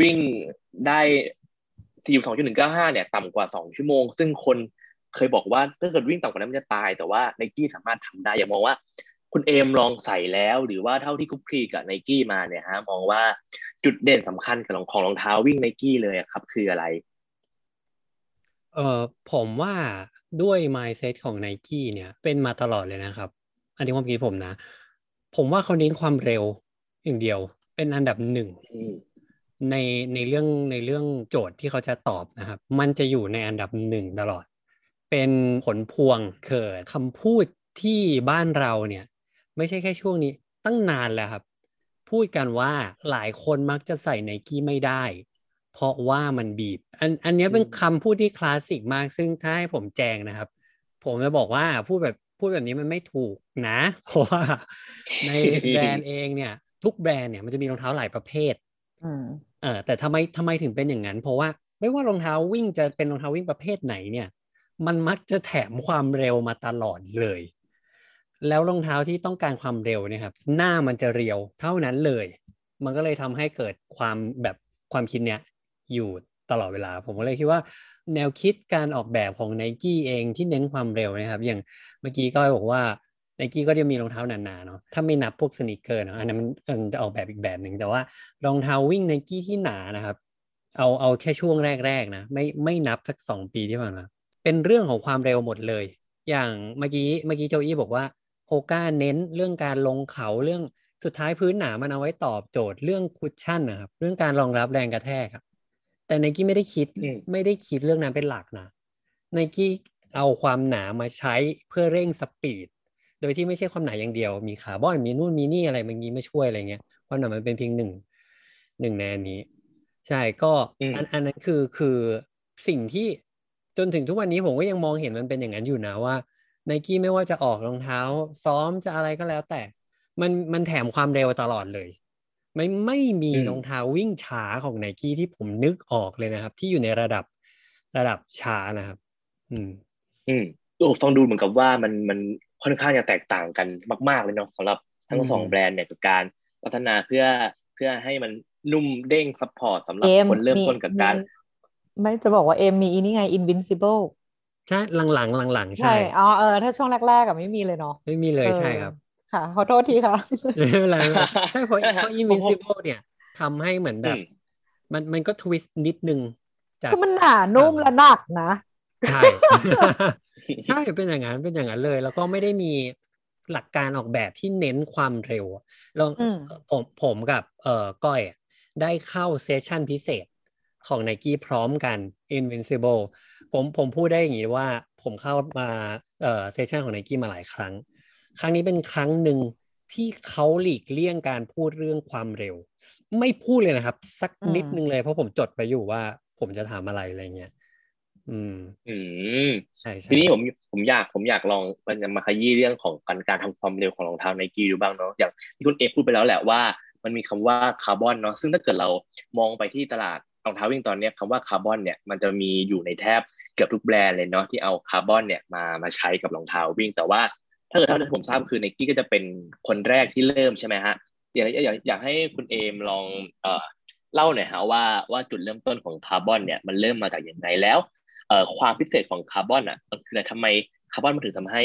วิ่งได้สี่สิบสองจุดหนึ่งเก้าห้า เนี่ยต่ำกว่าสองชั่วโมงซึ่งคนเคยบอกว่าถ้าเกิดวิ่งต่ำกว่านั้นมันจะตายแต่ว่า Nike สามารถทำได้อย่ามองว่าคุณเอมลองใส่แล้วหรือว่าเท่าที่คุกคลีกับ Nike มาเนี่ยฮะมองว่าจุดเด่นสำคัญกับของรองเท้าวิ่ง Nike เลยครับคืออะไรเอ่อผมว่าด้วย mindset ของ Nike เนี่ยเป็นมาตลอดเลยนะครับอันนี้ความคิดผมนะผมว่าเขาเน้นความเร็วอย่างเดียวเป็นอันดับหนึ่งในในเรื่องในเรื่องโจทย์ที่เขาจะตอบนะครับมันจะอยู่ในอันดับหนึ่งตลอดเป็นผลพวงเกิดคำพูดที่บ้านเราเนี่ยไม่ใช่แค่ช่วงนี้ตั้งนานแล้วครับพูดกันว่าหลายคนมักจะใส่ Nike ไม่ได้เพราะว่ามันบีบอันอันนี้เป็นคำพูดที่คลาสสิกมากซึ่งถ้าให้ผมแจงนะครับผมจะบอกว่าพูดแบบพูดแบบนี้มันไม่ถูกนะเพราะว่าในแบรนด์เองเนี่ยทุกแบรนด์เนี่ยมันจะมีรองเท้าหลายประเภทเออแต่ทำไมทำไมถึงเป็นอย่างนั้นเพราะว่าไม่ว่ารองเท้าวิ่งจะเป็นรองเท้าวิ่งประเภทไหนเนี่ยมันมักจะแถมความเร็วมาตลอดเลยแล้วรองเท้าที่ต้องการความเร็วเนี่ยครับหน้ามันจะเรียวเท่านั้นเลยมันก็เลยทำให้เกิดความแบบความคิดเนี่ยอยู่ตลอดเวลาผมก็เลยคิดว่าแนวคิดการออกแบบของ Nike เองที่เน้นความเร็วนะครับอย่างเมื่อกี้ก็บอกว่า Nike ก็จะมีรองเท้าหนาๆเนาะถ้าไม่นับพวกสนีกเกอร์เนาะอันนั้นมันจะออกแบบอีกแบบหนึ่งแต่ว่ารองเท้าวิ่ง Nike ที่หนานะครับเอาเอาแค่ช่วงแรกๆนะไม่ไม่นับสักสองปีที่ผ่านมาเป็นเรื่องของความเร็วหมดเลยอย่างเมื่อกี้เมื่อกี้โจอี้บอกว่าHokaเน้นเรื่องการลงเขาเรื่องสุดท้ายพื้นหนามันเอาไว้ตอบโจทย์เรื่องคุชชั่นนะครับเรื่องการรองรับแรงกระแทกครับแต่ Nike ไม่ได้คิดไม่ได้คิดเรื่องนั้นเป็นหลักนะ Nike เอาความหนามาใช้เพื่อเร่งสปีดโดยที่ไม่ใช่ความหนาอย่างเดียวมีคาร์บอนมีนู่นมีนี่อะไรบางทีมาช่วยอะไรเงี้ยความหนามันเป็นเพียงหนึ่งหนึ่งในอันนี้ใช่ก็อันอันนั้นคือคือสิ่งที่จนถึงทุกวันนี้ผมก็ยังมองเห็นมันเป็นอย่างนั้นอยู่นะว่าNike ไม่ว่าจะออกรองเท้าซ้อมจะอะไรก็แล้วแต่มันมันแถมความเร็วตลอดเลยไม่ไม่มีรองเท้าวิ่งช้าของ Nike ที่ผมนึกออกเลยนะครับที่อยู่ในระดับระดับช้านะครับอืมอืมโอ้ฟังดูเหมือนกับว่ามันมันค่อนข้างจะแตกต่างกันมากๆเลยเนาะสำหรับทั้งสองแบรนด์เนี่ยกับการพัฒนาเพื่อเพื่อให้มันนุ่มเด้งซัพพอร์ตสำหรับคนเริ่มต้นกับการไม่จะบอกว่าเอมมีนี่ไง Invincibleใช่หลังๆหลังๆใช่อ๋อเออถ้าช่วงแรกๆอ่ะไม่มีเลยเนาะไม่มีเลยใช่ครับค่ะขอโทษทีค่ะไม่เป็นไรใช่เพราะเพราะ Invincible เนี่ยทำให้เหมือนแบบมันมันก็ทวิสต์นิดนึงจากคือมันหนานุ่มและหนักนะใช่ใช่เป็นอย่างนั้นเป็นอย่างนั้นเลยแล้วก็ไม่ได้มีหลักการออกแบบที่เน้นความเร็วลองผมผมกับเอ่อก้อยได้เข้าเซสชั่นพิเศษของ Nike พร้อมกัน Invincibleผมผมพูดได้อย่างนี้ว่าผมเข้ามาเอ่อเซสชั่นของ Nike มาหลายครั้งครั้งนี้เป็นครั้งหนึ่งที่เขาหลีกเลี่ยงการพูดเรื่องความเร็วไม่พูดเลยนะครับสักนิดนึงเลยเพราะผมจดไปอยู่ว่าผมจะถามอะไรอะไรเงี้ยอืมอืมใช่ทีนี้ผมผมอยากผมอยากลองมันมาขยี้เรื่องของการการทำความเร็วของรองเท้า Nike ดูบ้างเนาะอย่างที่คุณเอพูดไปแล้วแหละว่า มันมีคำว่าคาร์บอนเนาะซึ่งถ้าเกิดเรามองไปที่ตลาดรองเท้าวิ่งตอนนี้คำว่าคาร์บอนเนี่ยมันจะมีอยู่ในแทบเกือบทุกแบรนด์เลยเนาะที่เอาคาร์บอนเนี่ยมามาใช้กับรองเท้าวิ่งแต่ว่าถ้าเกิดเท่าที่ผมทราบคือ Nike ก็จะเป็นคนแรกที่เริ่มใช่ไหมฮะอยากอยากอยากให้คุณเอมลองเอ่อเล่าหน่อยฮะว่าว่าจุดเริ่มต้นของคาร์บอนเนี่ยมันเริ่มมาจากยังไงแล้วเอ่อความพิเศษของคาร์บอนอ่ะมันคืออะไรทำไมคาร์บอนมันถึงทำให้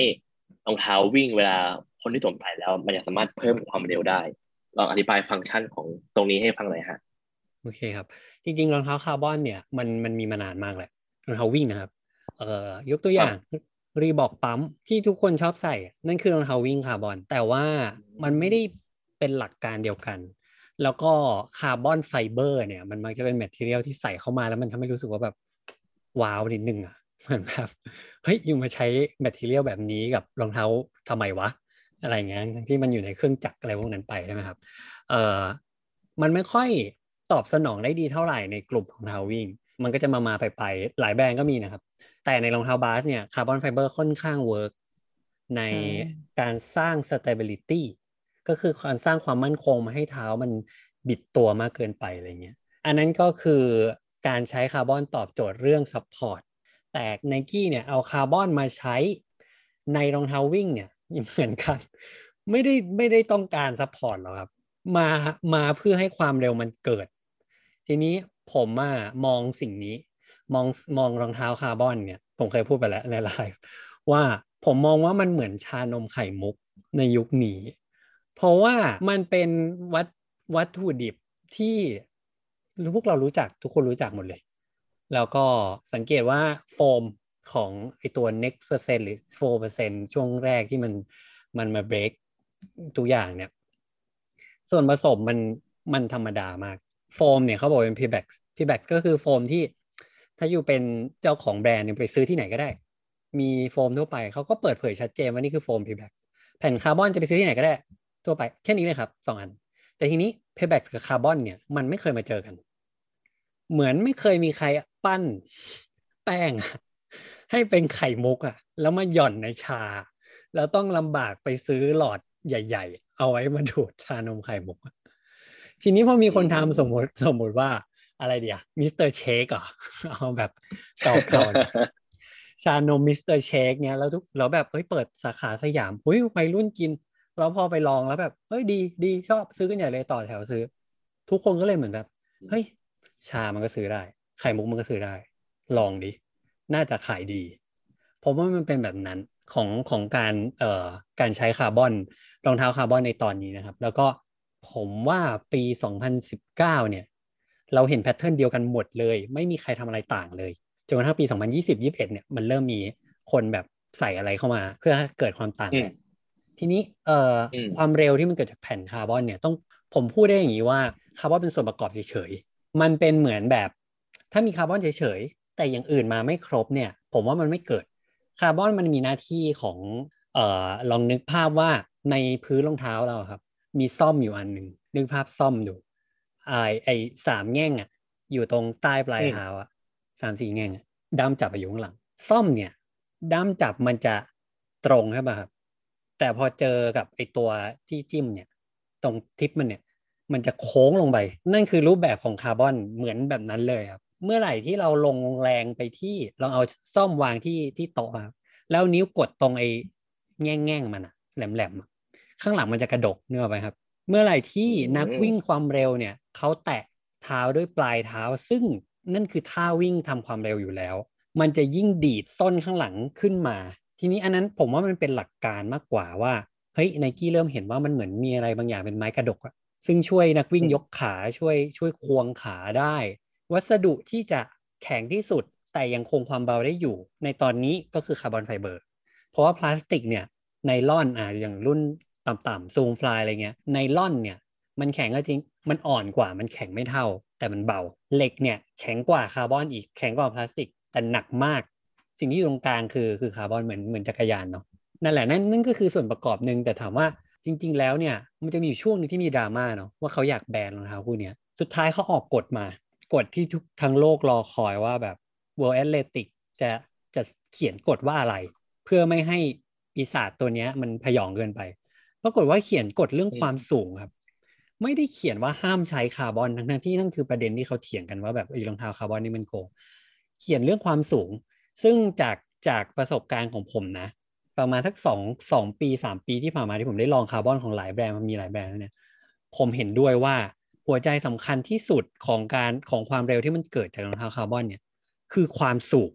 รองเท้าวิ่งเวลาคนที่สวมใส่แล้วมันสามารถเพิ่มความเร็วได้ลองอธิบายฟังก์ชันของตรงนี้ให้ฟังหน่อยฮะโอเคครับจริงๆรองเท้าคาร์บอนเนี่ยมันมันมีมานานมากแหละรองเท้าวิ่งนะครับเอ่อยกตัวอย่างReebok Pump ที่ทุกคนชอบใส่นั่นคือรองเท้าวิ่งคาร์บอนแต่ว่ามันไม่ได้เป็นหลักการเดียวกันแล้วก็คาร์บอนไฟเบอร์เนี่ยมันมักจะเป็นแมททีเรียลที่ใส่เข้ามาแล้วมันทำให้รู้สึกว่าแบบว้าวนิดนึงอ่ะเหมือนแบบเฮ้ยอยู่มาใช้แมททีเรียลแบบนี้กับรองเท้าทำไมวะอะไรเงี้ยที่มันอยู่ในเครื่องจักรอะไรพวกนั้นไปใช่ไหมครับเอ่อมันไม่ค่อยตอบสนองได้ดีเท่าไหร่ในกลุ่มรองเท้าวิ่งมันก็จะมามาไปไปหลายแบรนด์ก็มีนะครับแต่ในรองเท้าบาสเนี่ยคาร์บอนไฟเบอร์ค่อนข้างเวิร์กในการสร้าง stability ก็คือการสร้างความมั่นคงมาให้เท้ามันบิดตัวมากเกินไปอะไรเงี้ยอันนั้นก็คือการใช้คาร์บอนตอบโจทย์เรื่อง support แต่ Nike เนี่ยเอาคาร์บอนมาใช้ในรองเท้าวิ่งเนี่ยเหมือนกันไม่ได้ไม่ได้ต้องการ support หรอกครับมามาเพื่อให้ความเร็วมันเกิดทีนี้ผมอ่ะมองสิ่งนี้มองมองรองเท้าคาร์บอนเนี่ยผมเคยพูดไปแล้วในไลฟ์ว่าผมมองว่ามันเหมือนชานมไข่มุกในยุคนี้เพราะว่ามันเป็นวัตวัตถุดิบที่พวกเรารู้จักทุกคนรู้จักหมดเลยแล้วก็สังเกตว่าโฟมของไอตัว Next Percent หรือ โฟร์เปอร์เซ็นต์ ช่วงแรกที่มันมันมาเบรกตัวอย่างเนี่ยส่วนผสมมันมันธรรมดามากโฟมเนี่ยเขาบอกเป็น P-Bax P-Bax ก็คือโฟมที่ถ้าอยู่เป็นเจ้าของแบรนด์ไปซื้อที่ไหนก็ได้มีโฟมทั่วไปเขาก็เปิดเผยชัดเจนว่านี่คือโฟม P-Bax แผ่นคาร์บอนจะไปซื้อที่ไหนก็ได้ทั่วไปแค่นี้เลยครับสองอันแต่ทีนี้ P-Bax กับคาร์บอนเนี่ยมันไม่เคยมาเจอกันเหมือนไม่เคยมีใครปั้นแป้งให้เป็นไข่มุกอ่ะแล้วมาหย่อนในชาแล้วต้องลำบากไปซื้อหลอดใหญ่ๆเอาไว้มาดูดชานมไข่มุกทีนี้พอมีคนทำสมมติสมมติว่าอะไรเดียวมิสเตอร์เชคอ่ะเอาแบบเก่าๆชานมมิสเตอร์เชคเนี้ยแล้วทุกเราแบบเฮ้ยเปิดสาขาสยามเฮ้ยวัยรุ่นกินแล้วพอไปลองแล้วแบบเฮ้ยดีดีชอบซื้อกันใหญ่เลยต่อแถวซื้อทุกคนก็เลยเหมือนแบบเฮ้ยชามันก็ซื้อได้ไข่มุกมันก็ซื้อได้ลองดิน่าจะขายดีผมว่ามันเป็นแบบนั้นของของการเอ่อการใช้คาร์บอนรองเท้าคาร์บอนในตอนนี้นะครับแล้วก็ผมว่าปีสองพันสิบเก้าเนี่ยเราเห็นแพทเทิร์นเดียวกันหมดเลยไม่มีใครทำอะไรต่างเลยจนกระทั่งปีสองพันยี่สิบ ยี่สิบเอ็ดเนี่ยมันเริ่มมีคนแบบใส่อะไรเข้ามาเพื่อให้เกิดความต่างทีนี้เอ่อความเร็วที่มันเกิดจากแผ่นคาร์บอนเนี่ยต้องผมพูดได้อย่างนี้ว่าคาร์บอนเป็นส่วนประกอบเฉยๆมันเป็นเหมือนแบบถ้ามีคาร์บอนเฉยๆแต่อย่างอื่นมาไม่ครบเนี่ยผมว่ามันไม่เกิดคาร์บอนมันมีหน้าที่ของเอ่อลองนึกภาพว่าในพื้นรองเท้าเราครับมีซ่อมอยู่อันหนึ่งนึกภาพซ่อมดูไอ้ไอ้สามแง่งอ่ะอยู่ตรงใต้ปลายเท้าอ่ะสามสี่แง่งอ่ะด้ามจับอยู่ข้างหลังซ่อมเนี่ยด้ามจับมันจะตรงใช่ป่ะครับแต่พอเจอกับไอ้ตัวที่จิ้มเนี่ยตรงทิปมันเนี่ยมันจะโค้งลงไปนั่นคือรูปแบบของคาร์บอนเหมือนแบบนั้นเลยครับเมื่อไหร่ที่เราลงแรงไปที่เราเอาซ่อมวางที่ที่โต๊ะครับแล้วนิ้วกดตรงไอ้แง่งแง่งมันอ่ะแหลมแหลมข้างหลังมันจะกระดกเนื้อไปครับเมื่อไหร่ที่นักวิ่งความเร็วเนี่ยเขาแตะเท้าด้วยปลายเท้าซึ่งนั่นคือท่าวิ่งทำความเร็วอยู่แล้วมันจะยิ่งดีดส้นข้างหลังขึ้นมาทีนี้อันนั้นผมว่ามันเป็นหลักการมากกว่าว่าเฮ้ย Nike เริ่มเห็นว่ามันเหมือนมีอะไรบางอย่างเป็นไม้กระดกอะซึ่งช่วยนักวิ่งยกขาช่วยช่วยควงขาได้วัสดุที่จะแข็งที่สุดแต่ยังคงความเบาได้อยู่ในตอนนี้ก็คือคาร์บอนไฟเบอร์เพราะว่าพลาสติกเนี่ยไนลอนอ่ะอย่างรุ่นต่ำๆ Zoom Fly อะไรเงี้ยไนลอนเนี่ยมันแข็งก็จริงมันอ่อนกว่ามันแข็งไม่เท่าแต่มันเบาเหล็กเนี่ยแข็งกว่าคาร์บอนอีกแข็งกว่าพลาสติกแต่หนักมากสิ่งที่อยู่ตรงกลางคือคือคาร์บอนเหมือนเหมือนจักรยานเนาะนั่นแหละนั่นนั่นก็คือส่วนประกอบนึงแต่ถามว่าจริงๆแล้วเนี่ยมันจะมีอยู่ช่วงนึงที่มีดราม่าเนาะว่าเขาอยากแบนรองเท้าคู่เนี้ยสุดท้ายเขาออกกฎมากฎที่ทุกทั้งโลกรอคอยว่าแบบ World Athletics จะจะเขียนกฎว่าอะไรเพื่อไม่ให้ปีศาจตัวเนี้ยมันพยองเกินไปปรากฏว่าเขียนกฎเรื่องความสูงครับ ไม่ได้เขียนว่าห้ามใช้คาร์บอนทั้งๆที่นั่นคือประเด็นที่เขาเถียงกันว่าแบบไอ้รองเท้าคาร์บอนนี่มันโกงเขียนเรื่องความสูงซึ่งจากจากประสบการณ์ของผมนะประมาณสักสอง สองปีสามปีที่ผ่านมาที่ผมได้ลองคาร์บอนของหลายแบรนด์มันมีหลายแบรนด์เนี่ยผมเห็นด้วยว่าหัวใจสำคัญที่สุดของการของความเร็วที่มันเกิดจากรองเท้าคาร์บอนเนี่ยคือความสูง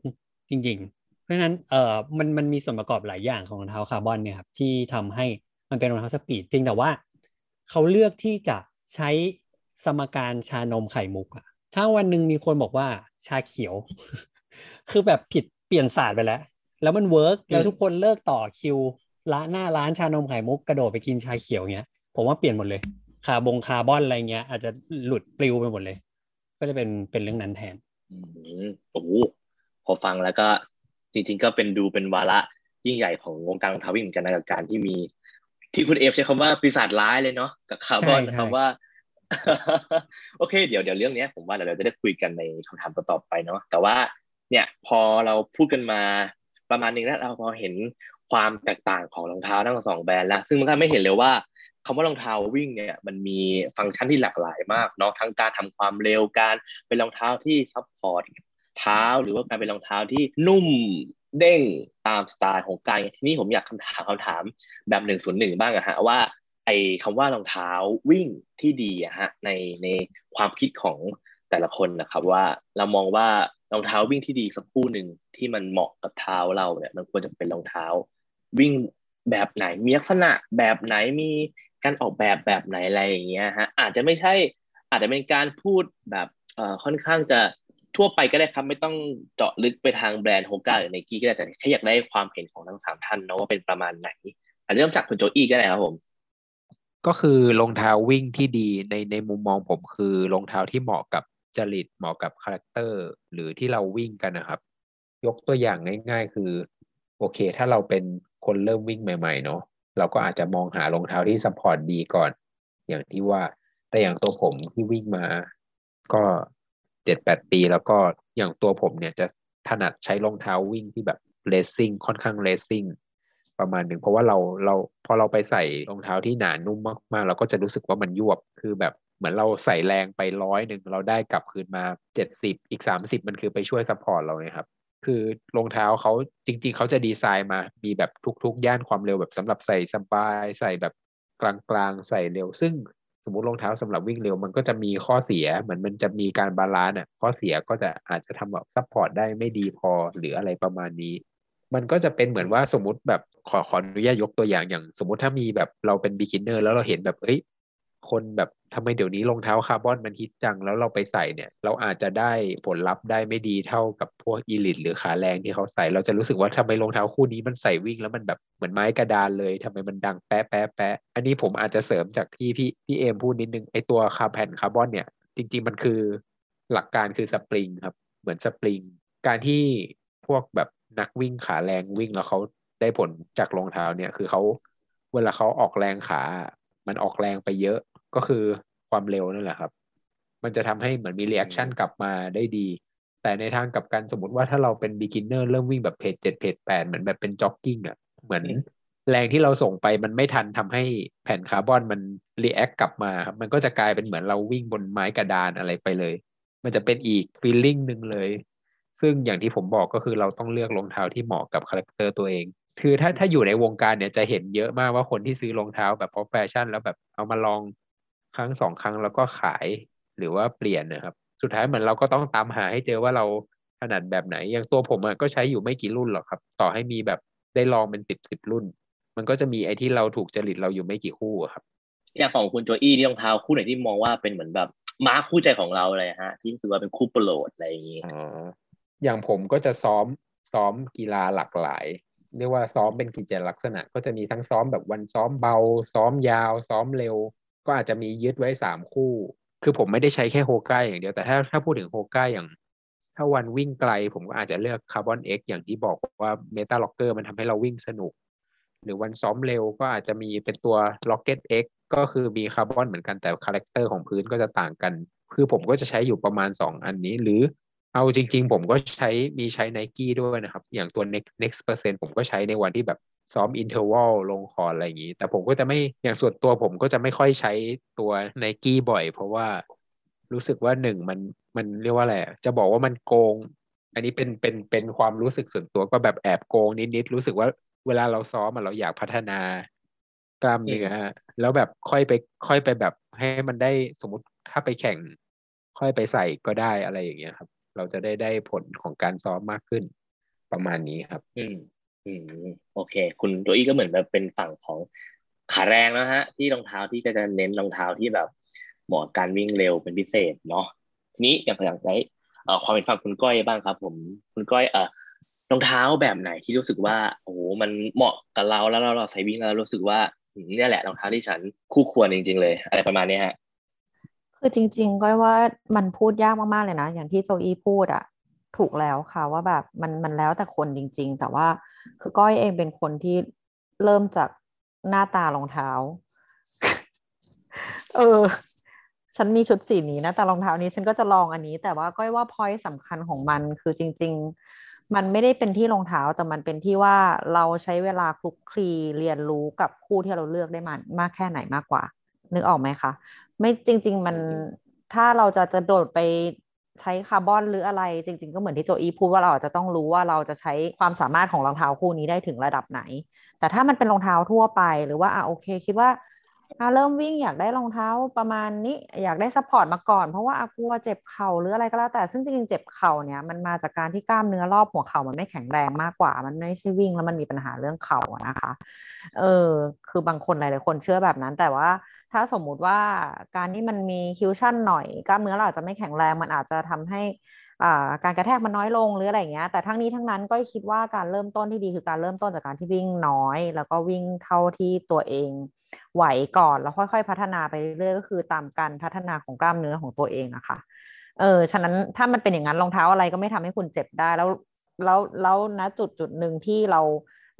จริงๆเพราะฉะนั้นเอ่อมันมันมีส่วนประกอบหลายอย่างของรองเท้าคาร์บอนเนี่ยครับที่ทำให้มันเป็นรองเท้าสปีดจริงแต่ว่าเขาเลือกที่จะใช้สมการชานมไข่มุกอะถ้าวันนึงมีคนบอกว่าชาเขียว คือแบบผิดเปลี่ยนศาสตร์ไปแล้วแล้วมันเวิร์กแล้วทุกคนเลิกต่อคิวละหน้าร้านชานมไข่มุกกระโดดไปกินชาเขียวเงี้ยผมว่าเปลี่ยนหมดเลยคาร์บงคาร์บอนอะไรเงี้ยอาจจะหลุดปลิวไปหมดเลยก็จะเป็นเป็นเรื่องนั้นแทนโอ้โหพอฟังแล้วก็จริงๆก็เป็นดูเป็นวาระยิ่งใหญ่ของวงการรองเท้าวิ่งเหมือนกันนะกับการที่มีที่คุณเอฟใช้คำว่าปีศาจร้ายเลยเนาะกับคาร์บอนคำว่าโอเคเดี๋ยวเดี๋ยวเรื่องนี้ผมว่าเดี๋ยวเราจะได้คุยกันในคำถามต่อไปเนาะแต่ว่าเนี่ยพอเราพูดกันมาประมาณนึงแล้วเราพอเห็นความแตกต่างของรองเท้าทั้งสองแบรนด์แล้วซึ่งมันก็ไม่เห็นเลยว่าคำว่ารองเท้าวิ่งเนี่ยมันมีฟังก์ชันที่หลากหลายมากเนาะทั้งการทำความเร็วการเป็นรองเท้าที่ซัพพอร์ตเท้าหรือว่าการเป็นรองเท้าที่นุ่มเด้งตามสไตล์ของการที่นี่ผมอยากคำถามคำถามแบบหนึ่งศูนย์หนึ่งบ้างอะฮะว่าไอ้คำว่ารองเท้าวิ่งที่ดีอะฮะในในความคิดของแต่ละคนนะครับว่าเรามองว่ารองเท้าวิ่งที่ดีสักคู่หนึ่งที่มันเหมาะกับเท้าเราเนี่ยมันควรจะเป็นรองเท้าวิ่งแบบไหนมีลักษณะแบบไหนมีการออกแบบแบบไหนอะไรอย่างเงี้ยฮะอาจจะไม่ใช่อาจจะเป็นการพูดแบบเอ่อค่อนข้างจะทั่วไปก็ได้ครับไม่ต้องเจาะลึกไปทางแบรนด์โฮก้าหรือ Nike ก็ได้แต่แค่อยากได้ความเห็นของทั้งสามท่านเนาะว่าเป็นประมาณไหนอาจจะเริ่มจากคุณโจอี้ก็ได้ครับผมก็คือรองเท้าวิ่งที่ดีในในมุมมองผมคือรองเท้าที่เหมาะกับจริตเหมาะกับคาแรคเตอร์หรือที่เราวิ่งกันนะครับยกตัวอย่างง่ายๆคือโอเคถ้าเราเป็นคนเริ่มวิ่งใหม่ๆเนาะเราก็อาจจะมองหารองเท้าที่ซัพพอร์ตดีก่อนอย่างที่ว่าแต่อย่างตัวผมที่วิ่งมาก็เจ็ดแปดปีแล้วก็อย่างตัวผมเนี่ยจะถนัดใช้รองเท้าวิ่งที่แบบเรซซิ่งค่อนข้างเรซซิ่งประมาณหนึ่งเพราะว่าเราเราพอเราไปใส่รองเท้าที่หนานุ่มมากๆเราก็จะรู้สึกว่ามันยวบคือแบบเหมือนเราใส่แรงไปร้อยหนึ่งเราได้กลับคืนมาเจ็ดสิบอีกสามสิบมันคือไปช่วยซัพพอร์ตเราเนี่ยครับคือรองเท้าเขาจริงๆเขาจะดีไซน์มามีแบบทุกๆย่านความเร็วแบบสำหรับใส่สบายใส่แบบกลางๆใส่เร็วซึ่งสมมุติรองเท้าสำหรับวิ่งเร็วมันก็จะมีข้อเสียเหมือนมันจะมีการบาลานซ์อ่ะข้อเสียก็จะอาจจะทำแบบซัพพอร์ตได้ไม่ดีพอหรืออะไรประมาณนี้มันก็จะเป็นเหมือนว่าสมมุติแบบขอขออนุญาตยกตัวอย่างอย่างสมมุติถ้ามีแบบเราเป็น beginner แล้วเราเห็นแบบเอ้ยคนแบบทำไมเดี๋ยวนี้รองเท้าคาร์บอนมันฮิตจังแล้วเราไปใส่เนี่ยเราอาจจะได้ผลลัพธ์ได้ไม่ดีเท่ากับพวกอีลิทหรือขาแรงที่เขาใส่เราจะรู้สึกว่าทำไมรองเท้าคู่นี้มันใส่วิ่งแล้วมันแบบเหมือนไม้กระดานเลยทำไมมันดังแป๊ะแป๊ะแป๊ะอันนี้ผมอาจจะเสริมจากที่พี่พี่เอมพูดนิดนึงไอตัวคาร์แผ่นคาร์บอนเนี่ยจริงๆมันคือหลักการคือสปริงครับเหมือนสปริงการที่พวกแบบนักวิ่งขาแรงวิ่งแล้วเขาได้ผลจากรองเท้าเนี่ยคือเขาเวลาเขาออกแรงขามันออกแรงไปเยอะก็คือความเร็วนั่นแหละครับมันจะทำให้เหมือนมี reaction กลับมาได้ดีแต่ในทางกลับกันสมมติว่าถ้าเราเป็น beginner เริ่มวิ่งแบบเพจเจ็ดเพจแปดเหมือนแบบเป็น jogging อ่ะเหมือนแรงที่เราส่งไปมันไม่ทันทำให้แผ่นคาร์บอนมัน react กลับมาครับมันก็จะกลายเป็นเหมือนเราวิ่งบนไม้กระดานอะไรไปเลยมันจะเป็นอีก feeling นึงเลยซึ่งอย่างที่ผมบอกก็คือเราต้องเลือกรองเท้าที่เหมาะกับคาแรคเตอร์ตัวเองคือถ้าถ้าอยู่ในวงการเนี่ยจะเห็นเยอะมากว่าคนที่ซื้อรองเท้าแบบเพราะแฟชั่นแล้วแบบเอามาลองครั้งสองครั้งแล้วก็ขายหรือว่าเปลี่ยนนะครับสุดท้ายเหมือนเราก็ต้องตามหาให้เจอว่าเราถนัดแบบไหนอย่างตัวผมอ่ะก็ใช้อยู่ไม่กี่รุ่นหรอกครับต่อให้มีแบบได้ลองเป็นสิบสิบรุ่นมันก็จะมีไอ้ที่เราถูกจริตเราอยู่ไม่กี่คู่ครับอย่างของคุณโจอี้นี่รองเท้าคู่ไหนที่มองว่าเป็นเหมือนแบบม้าคู่ใจของเราเลยฮะที่รู้สึกว่าเป็นคู่โปรดอะไรอย่างงี้อ๋ออย่างผมก็จะซ้อมซ้อมกีฬาหลากหลายเรียกว่าซ้อมเป็นกิจลักษณะก็จะมีทั้งซ้อมแบบวันซ้อมเบาซ้อมยาวซ้อมเร็วก็อาจจะมียึดไว้สามคู่คือผมไม่ได้ใช้แค่โฮก้าอย่างเดียวแต่ถ้าถ้าพูดถึงโฮก้าอย่างถ้าวันวิ่งไกลผมก็อาจจะเลือก Carbon X อย่างที่บอกว่า Meta Locker มันทำให้เราวิ่งสนุกหรือวันซ้อมเร็วก็อาจจะมีเป็นตัว Rocket X ก็คือมีคาร์บอนเหมือนกันแต่คาแรคเตอร์ของพื้นก็จะต่างกันคือผมก็จะใช้อยู่ประมาณสองอันนี้หรือเอาจริงๆผมก็ใช้มีใช้ Nike ด้วยนะครับอย่างตัว Next Percent ผมก็ใช้ในวันที่แบบ ซ้อมอินเทอร์วัลลงคอร์อะไรอย่างนี้แต่ผมก็จะไม่อย่างส่วนตัวผมก็จะไม่ค่อยใช้ตัว Nike บ่อยเพราะว่ารู้สึกว่าหนึ่งมันมันเรียกว่าอะไรจะบอกว่ามันโกงอันนี้เป็นเป็นเป็นความรู้สึกส่วนตัวก็แบบแอบโกงนิดๆรู้สึกว่าเวลาเราซ้อมเราอยากพัฒนากล้ามเนื้อแล้วแบบค่อยไปค่อยไปแบบให้มันได้สมมุติถ้าไปแข่งค่อยไปใส่ก็ได้อะไรอย่างเงี้ยครับเราจะได้ได้ผลของการซ้อมมากขึ้นประมาณนี้ครับอืมอืมโอเคคุณโจอี้ก็เหมือนแบบเป็นฝั่งของขาแรงนะฮะที่รองเท้าที่จะเน้นรองเท้าที่แบบเหมาะการวิ่งเร็วเป็นพิเศษเนาะทีนี้อย่างอย่างไรเอ่อความเป็นฝั่งคุณก้อยบ้างครับผมคุณก้อยเอ่อรองเท้าแบบไหนที่รู้สึกว่าโอ้โหมันเหมาะกับเราแล้วเราใส่วิ่งแล้วรู้สึกว่านี่แหละรองเท้าที่ฉันคู่ควรจริงๆเลยอะไรประมาณนี้ฮะคือจริงๆก้อยว่ามันพูดยากมากๆเลยนะอย่างที่โจอี้พูดอ่ะถูกแล้วค่ะว่าแบบมันมันแล้วแต่คนจริงๆแต่ว่าคือก้อยเองเป็นคนที่เริ่มจากหน้าตารองเท้าเออฉันมีชุดสีนี้นะแต่รองเท้านี้ฉันก็จะลองอันนี้แต่ว่าก้อยว่าพอยต์สำคัญของมันคือจริงๆมันไม่ได้เป็นที่รองเท้าแต่มันเป็นที่ว่าเราใช้เวลาคลุกคลีเรียนรู้กับคู่ที่เราเลือกได้มันมากแค่ไหนมากกว่านึกออกไหมคะไม่จริงๆมันถ้าเราจะจะโดดไปใช้คาร์บอนหรืออะไรจริงๆก็เหมือนที่โจอีพูดว่าเราอาจจะต้องรู้ว่าเราจะใช้ความสามารถของรองเท้าคู่นี้ได้ถึงระดับไหนแต่ถ้ามันเป็นรองเท้าทั่วไปหรือว่าอ่ะโอเคคิดว่าอ่ะเริ่มวิ่งอยากได้รองเท้าประมาณนี้อยากได้ซัพพอร์ตมาก่อนเพราะว่าอ่ะกลัวเจ็บเข่าหรืออะไรก็แล้วแต่ซึ่งจริงๆเจ็บเข่าเนี่ยมันมาจากการที่กล้ามเนื้อรอบหัวเข่ามันไม่แข็งแรงมากกว่ามันไม่ใช่วิ่งแล้วมันมีปัญหาเรื่องเข่านะคะเออคือบางคนหลายๆคนเชื่อแบบนั้นแต่ว่าถ้าสมมุติว่าการที่มันมีคิวชั่นหน่อยกล้ามเนื้อเราอาจจะไม่แข็งแรงมันอาจจะทำให้อ่าการกระแทกมันน้อยลงหรืออะไรอย่างเงี้ยแต่ทั้งนี้ทั้งนั้นก็คิดว่าการเริ่มต้นที่ดีคือการเริ่มต้นจากการที่วิ่งน้อยแล้วก็วิ่งเท่าที่ตัวเองไหวก่อนแล้วค่อยๆพัฒนาไปเรื่อยๆก็คือตามการพัฒนาของกล้ามเนื้อของตัวเองอะค่ะเออฉะนั้นถ้ามันเป็นอย่างนั้นรองเท้าอะไรก็ไม่ทำให้คุณเจ็บได้แล้วแล้วแล้วณจุดจุดนึงที่เรา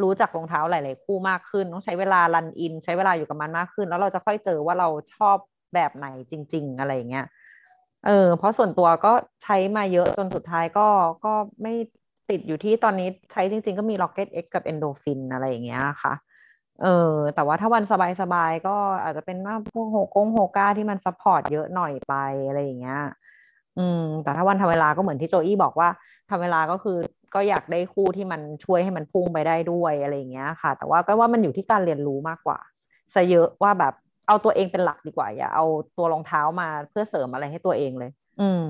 รู้จักรองเท้าหลายๆคู่มากขึ้นต้องใช้เวลารันอินใช้เวลาอยู่กับมันมากขึ้นแล้วเราจะค่อยเจอว่าเราชอบแบบไหนจริงๆอะไรอย่างเงี้ยเออเพราะส่วนตัวก็ใช้มาเยอะจนสุดท้ายก็ก็ไม่ติดอยู่ที่ตอนนี้ใช้จริงๆก็มี Rocket X กับ Endorphin อะไรอย่างเงี้ยค่ะเออแต่ว่าถ้าวันสบายๆก็อาจจะเป็นพวกโฮกงโฮก้าที่มันซัพพอร์ตเยอะหน่อยไปอะไรอย่างเงี้ยอืมแต่ถ้าวันทำเวลาก็เหมือนที่โจอี้บอกว่าทำเวลาก็คือก็อยากได้คู่ที่มันช่วยให้มันพุ่งไปได้ด้วยอะไรอย่างเงี้ยค่ะแต่ว่าก็ว่ามันอยู่ที่การเรียนรู้มากกว่าซะเยอะว่าแบบเอาตัวเองเป็นหลักดีกว่าอย่าเอาตัวรองเท้ามาเพื่อเสริมอะไรให้ตัวเองเลยอืม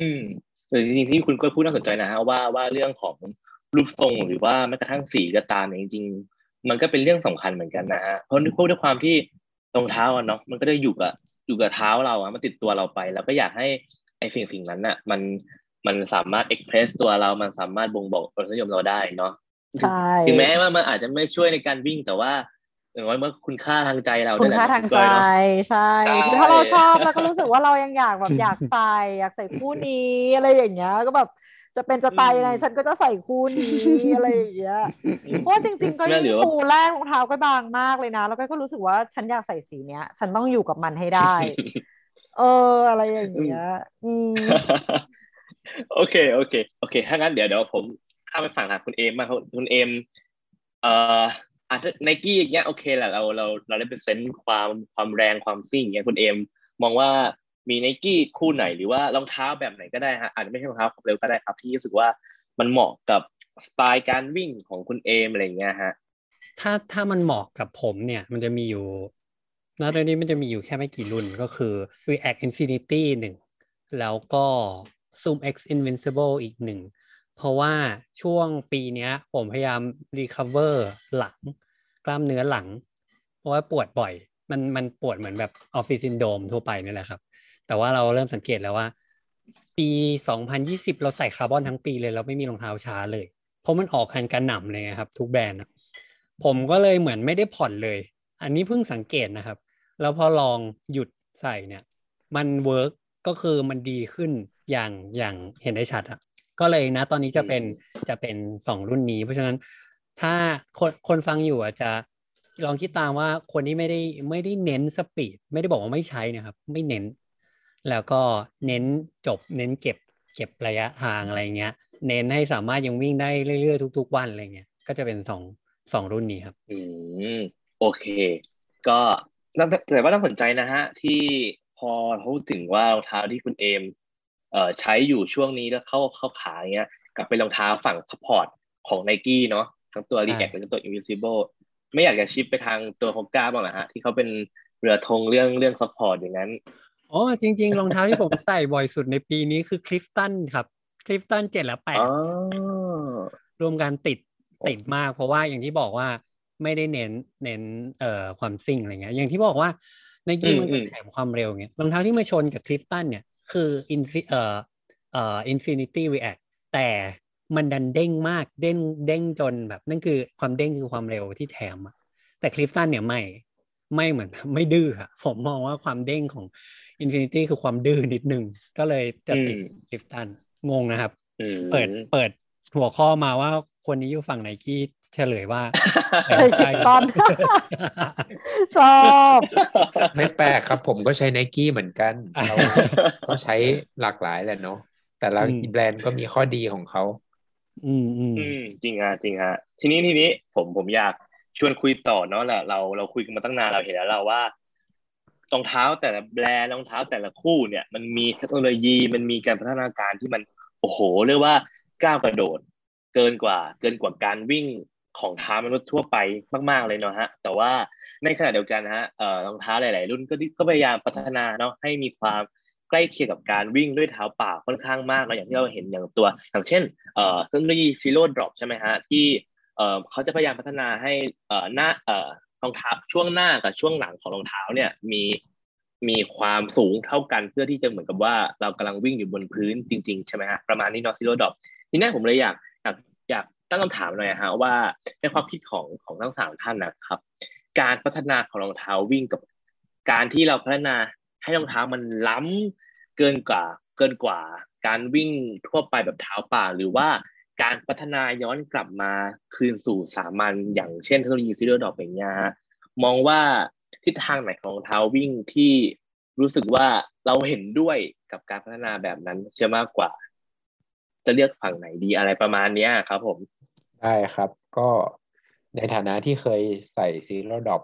อืมแต่จริงๆที่คุณก็พูดน่าสนใจนะฮะว่าว่าเรื่องของรูปทรงหรือว่าแม้กระทั่งสีก็ตามเนี่ยจริงๆมันก็เป็นเรื่องสำคัญเหมือนกันนะฮะเพราะด้วยความที่รองเท้าอ่ะเนาะมันก็ได้อยู่กับอยู่กับเท้าเราอ่ะมันติดตัวเราไปแล้วก็อยากให้ไอ้สิ่งสิ่งนั้นน่ะมันมันสามารถเอ็กเพรสตัวเรามันสามารถบ่งบอกรสนิยมเราได้เนาะถึงแม้ว่ามันอาจจะไม่ช่วยในการวิ่งแต่ว่าอย่างน้อยเมื่อคุณค่าทางใจเราคุณค่าทางใจใช่ถ้าเราชอบแล้วก็รู้สึกว่าเรายังอยากแบบอยากใส่อยากใส่คู่นี้อะไรอย่างเงี้ยก็แบบจะเป็นจะตายไงฉันก็จะใส่คู่นี้อะไรอย่างเงี้ยเพราะจริงๆก็ยิ่งคู่แรกรองเท้าก็บางมากเลยนะแล้วก็รู้สึกว่าฉันอยากใส่สีเนี้ยฉันต้องอยู่กับมันให้ได้เอออะไรอย่างเงี้ยอืมโอเคโอเคโอเคถ้างั้นเดี๋ยวเดี๋ยวผมข้ามไปฝั่งทางคุณเอมมาคุณเอมเอ่ออาจจะ Nike อย่างเงี้ยโอเคแหละเราเราเราได้เป็นเซนส์ความความแรงความซิ่งอย่างเงี้ยคุณเอมมองว่ามี Nike คู่ไหนหรือว่ารองเท้าแบบไหนก็ได้ฮะอาจจะไม่ใช่รองเท้าเร็วก็ได้ครับที่รู้สึกว่ามันเหมาะกับสไตล์การวิ่งของคุณเอมอะไรอย่างเงี้ยฮะถ้าถ้ามันเหมาะกับผมเนี่ยมันจะมีอยู่ณตอนนี้มันจะมีอยู่แค่ไม่กี่รุ่นก็คือ React Infinity หนึ่งแล้วก็Zoom X Invincible อีกหนึ่งเพราะว่าช่วงปีนี้ผมพยายาม recover หลังกล้ามเนื้อหลังเพราะว่าปวดบ่อยมันมันปวดเหมือนแบบออฟฟิศซินโดรมทั่วไปนี่แหละครับแต่ว่าเราเริ่มสังเกตแล้วว่าปีสองพันยี่สิบเราใส่คาร์บอนทั้งปีเลยเราไม่มีรองเท้าช้าเลยเพราะมันออกกันกระหน่ำเลยครับทุกแบรนด์ผมก็เลยเหมือนไม่ได้ผ่อนเลยอันนี้เพิ่งสังเกตนะครับแล้วพอลองหยุดใส่เนี่ยมันเวิร์กก็คือมันดีขึ้นอย่างอย่างเห็นได้ชัดอ่ะก็เลยนะตอนนี้จะเป็นจะเป็นสองรุ่นนี้เพราะฉะนั้นถ้าคนคนฟังอยู่อาจจะลองคิดตามว่าคนที่ไม่ได้ไม่ได้เน้นสปีดไม่ได้บอกว่าไม่ใช้นะครับไม่เน้นแล้วก็เน้นจบเน้นเก็บเก็บระยะทางอะไรเงี้ยเน้นให้สามารถยังวิ่งได้เรื่อยๆทุกๆวันอะไรเงี้ยก็จะเป็นสอง สองรุ่นนี้ครับอืมโอเคก็แต่ว่าน่าสนใจนะฮะที่พอพูดถึงว่ารองเท้าที่คุณเอมเอ่อใช้อยู่ช่วงนี้แล้วเข้าเข้าขาอย่างเงี้ยกลับไปรองเท้าฝั่งซัพพอร์ตของ Nike เนาะทั้งตัว React และตัว Invincible ไม่อยากจะชิปไปทางตัว Hoka บ้างเหรอฮะที่เขาเป็นเรือธงเรื่องเรื่องซัพพอร์ตอย่างนั้นอ๋อจริงๆรองเท้าที่ผมใส่บ่อยสุดในปีนี้คือคลิฟตันครับคลิฟตันเจ็ดและแปดอ๋อรวมกันติดติดมากเพราะว่าอย่างที่บอกว่าไม่ได้เน้นเน้นเอ่อความซิ่งอะไรเงี้ยอย่างที่บอกว่า Nike มันจะแถมความเร็วเงี้ยรองเท้าที่มาชนกับคลิฟตันเนี่ยคือ Infi- เอ่อเอ่อ Infinity React แต่มันดันเด้งมากเด้งเด้งจนแบบนั่นคือความเด้งคือความเร็วที่แถมอ่ะแต่คลิฟตันเนี่ยไม่ไม่เหมือนไม่ดื้ออ่ะผมมองว่าความเด้งของ Infinity คือความดื้อนิดนึงก็เลยจะติดคลิฟตันงงนะครับเปิดเปิดหัวข้อมาว่าคนนี้อยู่ฝั่ง Nike เฉลยว่าใช่ตอนชอบไม่แปลกครับผมก็ใช้ Nike เหมือนกันเราก็ใช้หลากหลายแหละเนาะแต่ละแบรนด์ก็มีข้อดีของเขาอืมอืมจริงฮะจริงฮะทีนี้ทีนี้ผมผมอยากชวนคุยต่อเนาะแหละเราเราคุยกันมาตั้งนานเราเห็นแล้วเราว่ารองเท้าแต่ละแบรนด์รองเท้าแต่ละคู่เนี่ยมันมีเทคโนโลยีมันมีการพัฒนาการที่มันโอ้โหเรียกว่าก้าวกระโดดเกินกว่าเกินกว่าการวิ่งของเท้ามนุษย์ทั่วไปมากๆเลยเนาะฮะแต่ว่าในขณะเดียวกันฮะเอ่อรองเท้าหลายๆรุ่นก็ก็พยายามพัฒนาเนาะให้มีความใกล้เคียงกับการวิ่งด้วยเท้าเปล่าค่อนข้างมากนะอย่างที่เราเห็นอย่างตัวอย่างเช่นเอ่อเทคโนโลยีซีโร่ดรอปใช่มั้ยฮะที่เอ่อเขาจะพยายามพัฒนาให้เอ่อหน้าเอ่อรองเท้าช่วงหน้ากับช่วงหลังของรองเท้าเนี่ยมีมีความสูงเท่ากันเพื่อที่จะเหมือนกับว่าเรากำลังวิ่งอยู่บนพื้นจริงๆใช่มั้ยฮะประมาณนี้เนาะซีโร่ดรอปทีนี้ผมเลยอยากอยากอยากตั้งคำถามหน่อยฮะว่าในความคิดของของทั้งสามท่านนะครับการพัฒนาของรองเท้าวิ่งกับการที่เราพัฒนาให้รองเท้ามันล้ำเกินกว่าเกินกว่าการวิ่งทั่วไปแบบเท้าเปล่าหรือว่าการพัฒนาย้อนกลับมาคืนสู่สามัญอย่างเช่นเทคโนโลยีซีโร่ดรอปอย่างเงี้ยฮะมองว่าทิศทางไหนของรองเท้าวิ่งที่รู้สึกว่าเราเห็นด้วยกับการพัฒนาแบบนั้นเสียมากกว่าจะเลือกฝั่งไหนดีอะไรประมาณเนี้ยครับผมได้ครับก็ในฐานะที่เคยใส่ซีโร่ดรอป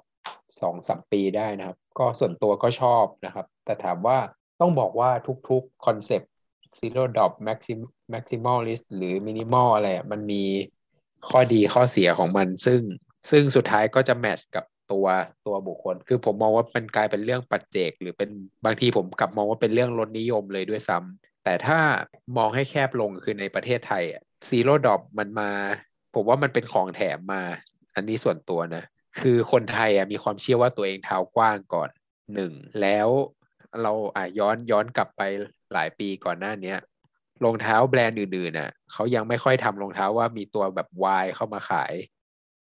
สองถึงสาม ปีได้นะครับก็ส่วนตัวก็ชอบนะครับแต่ถามว่าต้องบอกว่าทุกๆคอนเซ็ปต์ซีโร่ดรอปแม็กซิมแม็กซิมอลลิสต์หรือมินิมอลอะไรมันมีข้อดีข้อเสียของมันซึ่งซึ่งสุดท้ายก็จะแมทช์กับตัวตัวบุคคลคือผมมองว่ามันกลายเป็นเรื่องปัจเจกหรือเป็นบางทีผมกลับมองว่าเป็นเรื่องรสนิยมเลยด้วยซ้ำแต่ถ้ามองให้แคบลงคือในประเทศไทยซีโร่ดรอปมันมาผมว่ามันเป็นของแถมมาอันนี้ส่วนตัวนะคือคนไทยอ่ะมีความเชื่อว่าตัวเองเท้ากว้างก่อนหนึ่งแล้วเราอ่ะย้อนย้อนกลับไปหลายปีก่อนหน้านี้รองเท้าแบรนด์อื่นๆน่ะเขายังไม่ค่อยทำรองเท้าว่ามีตัวแบบ Y เข้ามาขาย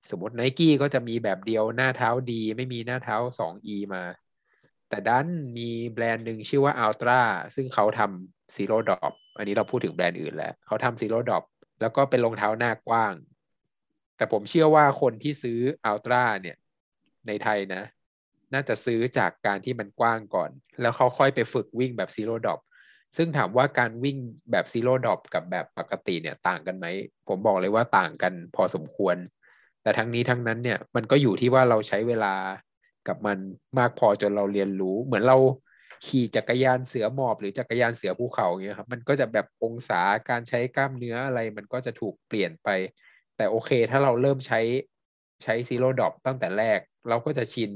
สมมติ Nike ก็จะมีแบบเดียวหน้าเท้าดีไม่มีหน้าเท้า ทู อี มาแต่ดันมีแบรนด์หนึ่งชื่อว่า Altra ซึ่งเขาทำ Zero Drop อันนี้เราพูดถึงแบรนด์อื่นแล้วเขาทำ Zero Drop แล้วก็เป็นรองเท้าหน้ากว้างแต่ผมเชื่อว่าคนที่ซื้อ Altra เนี่ยในไทยนะน่าจะซื้อจากการที่มันกว้างก่อนแล้วเขาค่อยไปฝึกวิ่งแบบ Zero Drop ซึ่งถามว่าการวิ่งแบบ Zero Drop กับแบบปกติเนี่ยต่างกันไหมผมบอกเลยว่าต่างกันพอสมควรแต่ทั้งนี้ทั้งนั้นเนี่ยมันก็อยู่ที่ว่าเราใช้เวลากับมันมากพอจนเราเรียนรู้เหมือนเราขี่จักรยานเสือหมอบหรือจักรยานเสือภูเขาอย่างเงี้ยครับมันก็จะแบบองศาการใช้กล้ามเนื้ออะไรมันก็จะถูกเปลี่ยนไปแต่โอเคถ้าเราเริ่มใช้ใช้ซีโร่ดรอปตั้งแต่แรกเราก็จะชิน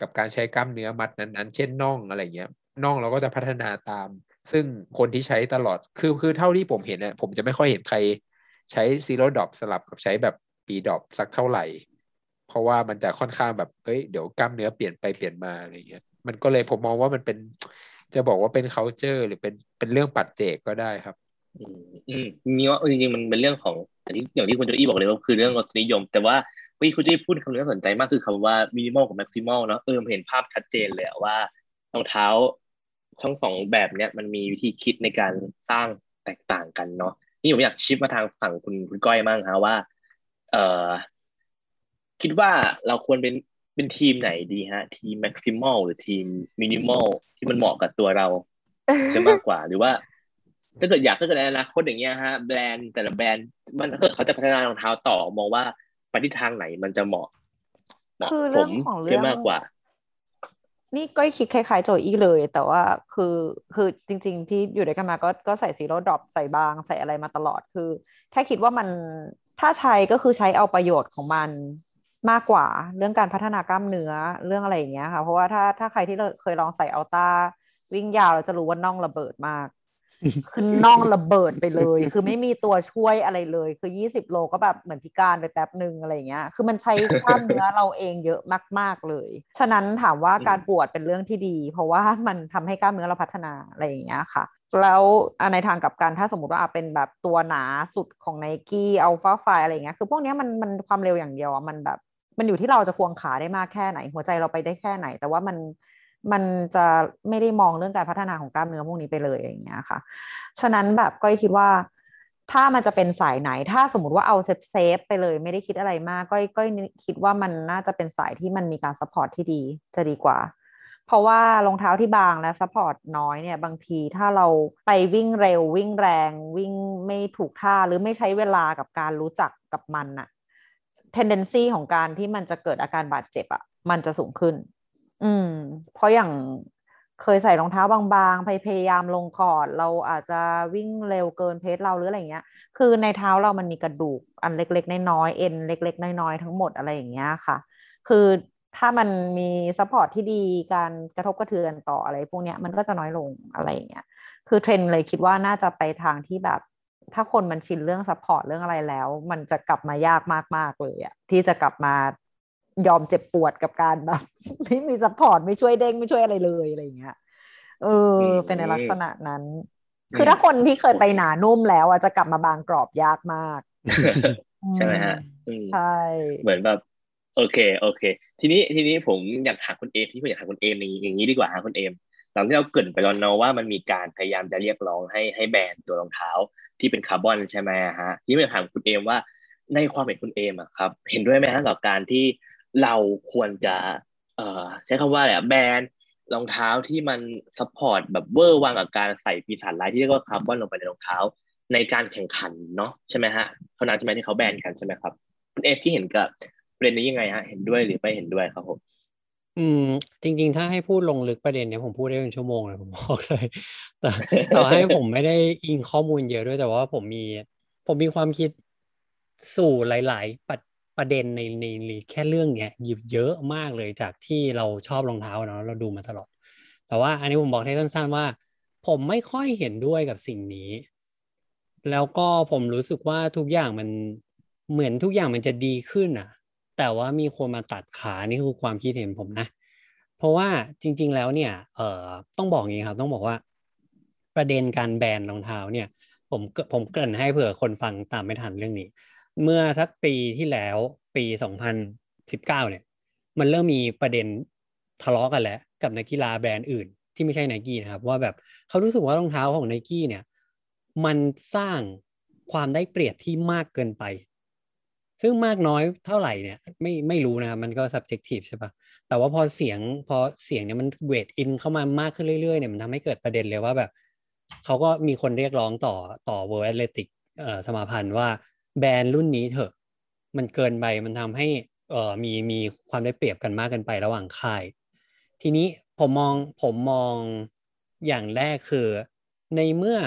กับการใช้กล้ามเนื้อมัดนั้นๆเช่นน่องอะไรเงี้ยน่องเราก็จะพัฒนาตามซึ่งคนที่ใช้ตลอดคือคือเท่าที่ผมเห็นเนี่ยผมจะไม่ค่อยเห็นใครใช้ซีโร่ดรอปสลับกับใช้แบบปีดรอปสักเท่าไหร่เพราะว่ามันจะค่อนข้างแบบเฮ้ยเดี๋ยวกล้ามเนื้อเปลี่ยนไปเปลี่ยนมาอะไรเงี้ยมันก็เลยผมมองว่ามันเป็นจะบอกว่าเป็น culture หรือเป็นเป็นเรื่องปัจเจกก็ได้ครับอืมอืมนี่ว่าจริงๆมันเป็นเรื่องของอย่างที่คุณโจอี้บอกเลยว่าคือเรื่องรสนิยมแต่ว่าพี่คุณโจอี้พูดคำนึงน่าสนใจมากคือคำว่า minimal กับ maximal เนาะเออเห็นภาพชัดเจนเลยว่ารองเท้าทั้งสองแบบเนี้ยมันมีวิธีคิดในการสร้างแตกต่างกันเนาะนี่ผมอยากชิปมาทางฝั่งคุณคุณก้อยมั่งฮะว่าเอ่อคิดว่าเราควรเป็นเป็นทีมไหนดีฮะทีม maximal หรือทีม minimal ที่มันเหมาะกับตัวเราจะมากกว่าหรือว่าถ้าเกิดอยากถ้าเกิดในอนาคตอย่างเงี้ยฮะแบรนด์แต่ละแบรนด์มันถ้าเกิดเขาจะพัฒนารองเท้าต่อมองว่า ไปทิศทางไหนมันจะเหมาะคือเรื่องของเรื่องมากกว่านี่ก็คิดคล้ายๆโจอี้เลยแต่ว่าคือคือจริงๆที่อยู่ด้วยกันมาก็ก็ใส่ซีโร่ดรอปใส่บางใส่อะไรมาตลอดคือแค่คิดว่ามันถ้าใช้ก็คือใช้เอาประโยชน์ของมันมากกว่าเรื่องการพัฒนากล้ามเนื้อเรื่องอะไรอย่างเงี้ยค่ะเพราะว่าถ้าถ้าใครที่เคยลองใส่อัลต้าวิ่งยาวเราจะรู้ว่าน่องระเบิดมากคือน่องระเบิดไปเลยคือไม่มีตัวช่วยอะไรเลยคือยี่สิบโลก็แบบเหมือนพิการไปแป๊บนึงอะไรอย่างเงี้ยคือมันใช้กล้ามเนื้อเราเองเยอะมากๆเลยฉะนั้นถามว่าการปวดเป็นเรื่องที่ดีเพราะว่ามันทำให้กล้ามเนื้อเราพัฒนาอะไรอย่างเงี้ยค่ะแล้วในทางกลับกันถ้าสมมติว่าเป็นแบบตัวหนาสุดของ Nike Alphafly อะไรอย่างเงี้ยคือพวกเนี้ยมันมันความเร็วอย่างเดียวมันแบบมันอยู่ที่เราจะควงขาได้มากแค่ไหนหัวใจเราไปได้แค่ไหนแต่ว่ามันมันจะไม่ได้มองเรื่องการพัฒนาของกล้ามเนื้อพวกนี้ไปเลยอย่างเงี้ยค่ะฉะนั้นแบบก้อยคิดว่าถ้ามันจะเป็นสายไหนถ้าสมมติว่าเอาเซฟเซฟไปเลยไม่ได้คิดอะไรมากก้อยก้อยคิดว่ามันน่าจะเป็นสายที่มันมีการซัพพอร์ตที่ดีจะดีกว่าเพราะว่ารองเท้าที่บางและซัพพอร์ตน้อยเนี่ยบางทีถ้าเราไปวิ่งเร็ววิ่งแรงวิ่งไม่ถูกท่าหรือไม่ใช้เวลากับการรู้จักกับมันอะ tendency ของการที่มันจะเกิดอาการบาดเจ็บอะมันจะสูงขึ้นอืมเพราะอย่างเคยใส่รองเท้าบางๆพยายามลงคอร์ตเราอาจจะวิ่งเร็วเกินเพซเราหรืออะไรอย่างเงี้ยคือในเท้าเรามันมีกระดูกอันเล็กๆน้อยๆเอ็นเล็กๆน้อยๆทั้งหมดอะไรอย่างเงี้ยค่ะคือถ้ามันมีซัพพอร์ตที่ดีการกระทบกระเทือนต่ออะไรพวกเนี้ยมันก็จะน้อยลงอะไรอย่างเงี้ยคือเทรนด์เลยคิดว่าน่าจะไปทางที่แบบถ้าคนมันชินเรื่องซัพพอร์ตเรื่องอะไรแล้วมันจะกลับมายากมากๆเลยอะที่จะกลับมายอมเจ็บปวดกับการแบบไม่มีซัพพอร์ตไม่ช่วยเด้งไม่ช่วยอะไรเลยอะไรอย่างเงี้ยเออเป็นในลักษณะนั้นคือถ้าคนที่เคยไปหนานุ่มแล้วอ่ะจะกลับมาบางกรอบยากมากใช่มั้ยฮะใช่เหมือนแบบโอเคโอเคทีนี้ทีนี้ผมอยากถามคุณเอมที่ผมอยากถามคุณเอมอย่างนี้ดีกว่าฮะคุณเอมตอนที่เราเกริ่นไปแล้วเนาะว่ามันมีการพยายามจะเรียกร้องให้ให้แบนตัวรองเท้าที่เป็นคาร์บอนใช่มั้ยฮะทีนี้ผมอยากถามคุณเอมว่าในความเห็นคุณเอมอ่ะครับเห็นด้วยมั้ยฮะกับการที่เราควรจะเอ่อใช้คำว่าอะไรแบรนด์รองเท้าที่มันซัพพอร์ตแบบเวอร์วังกับการใส่ปีศาจร้ายที่เรียกว่าคาร์บอนลงไปในรองเท้าในการแข่งขันเนาะใช่ไหมฮะเท่านั้นใช่ไหมที่เขาแบนกันใช่ไหมครับคุณเอฟที่เห็นกับประเด็นนี้ยังไงฮะเห็นด้วยหรือไม่เห็นด้วยครับผมอืมจริงๆถ้าให้พูดลงลึกประเด็นเนี้ยผมพูดได้เป็นชั่วโมงเลยผมบอกเลยแต่ต่อให้ผมไม่ได้อิงข้อมูลเยอะด้วยแต่ว่าผมมีผมมีความคิดสู่หลายๆปัจประเด็นในในแค่เรื่องเนี้ยหยิบเยอะมากเลยจากที่เราชอบรองเท้าเนาะเราดูมาตลอดแต่ว่าอันนี้ผมบอกให้สั้นๆว่าผมไม่ค่อยเห็นด้วยกับสิ่งนี้แล้วก็ผมรู้สึกว่าทุกอย่างมันเหมือนทุกอย่างมันจะดีขึ้นอ่ะแต่ว่ามีคนมาตัดขานี่คือความคิดเห็นผมนะเพราะว่าจริงๆแล้วเนี่ยเอ่อต้องบอกงี้ครับต้องบอกว่าประเด็นการแบนรองเท้าเนี่ยผมผมเกริ่นให้เผื่อคนฟังตามไม่ทันเรื่องนี้เมื่อสักปีที่แล้วปีสองพันสิบเก้าเนี่ยมันเริ่มมีประเด็นทะเลาะกันแล้วกับนักกีฬาแบรนด์อื่นที่ไม่ใช่ Nike นะครับว่าแบบเขารู้สึกว่ารองเท้าของ Nike เนี่ยมันสร้างความได้เปรียบที่มากเกินไปซึ่งมากน้อยเท่าไหร่เนี่ยไม่ไม่รู้นะครับมันก็ subjective ใช่ปะแต่ว่าพอเสียงพอเสียงเนี่ยมัน weight in เข้ามามากขึ้นเรื่อยๆเนี่ยมันทำให้เกิดประเด็นเลยว่าแบบเขาก็มีคนเรียกร้องต่อต่อ World Athletics เอ่อสมาพันธ์ว่าแบรนด์รุ่นนี้เถอะมันเกินไปมันทำให้เอ่อมีมีความได้เปรียบกันมากเกินไประหว่างค่ายทีนี้ผมมองผมมองอย่างแรกคือในเมื่อ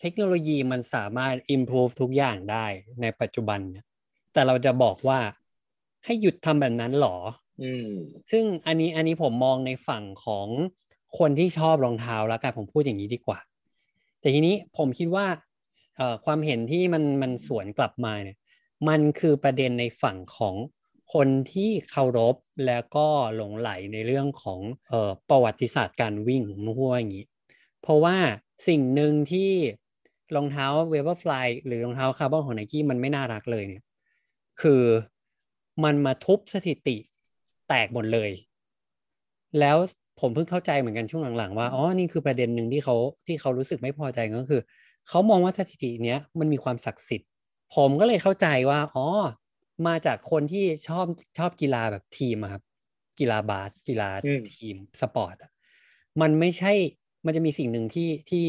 เทคโนโลยีมันสามารถ improve ทุกอย่างได้ในปัจจุบันเนี่ยแต่เราจะบอกว่าให้หยุดทำแบบนั้นหรออืมซึ่งอันนี้อันนี้ผมมองในฝั่งของคนที่ชอบรองเท้าแล้วกันผมพูดอย่างนี้ดีกว่าแต่ทีนี้ผมคิดว่าความเห็นที่มันมันสวนกลับมาเนี่ยมันคือประเด็นในฝั่งของคนที่เคารพแล้วก็หลงใหลในเรื่องของเอ่อประวัติศาสตร์การวิ่งผมพูดว่าอย่างนี้เพราะว่าสิ่งหนึ่งที่รองเท้า Vaporfly หรือรองเท้าคาร์บอนของ Nike มันไม่น่ารักเลยเนี่ยคือมันมาทุบสถิติแตกหมดเลยแล้วผมเพิ่งเข้าใจเหมือนกันช่วงหลังๆว่าอ๋อนี่คือประเด็นนึงที่เขาที่เขารู้สึกไม่พอใจก็คือเขามองว่าสถิติเนี้ยมันมีความศักดิ์สิทธิ์ผมก็เลยเข้าใจว่าอ๋อมาจากคนที่ชอบชอบกีฬาแบบทีมอะครับกีฬาบาสกีฬาทีมสปอร์ตมันไม่ใช่มันจะมีสิ่งหนึ่งที่ที่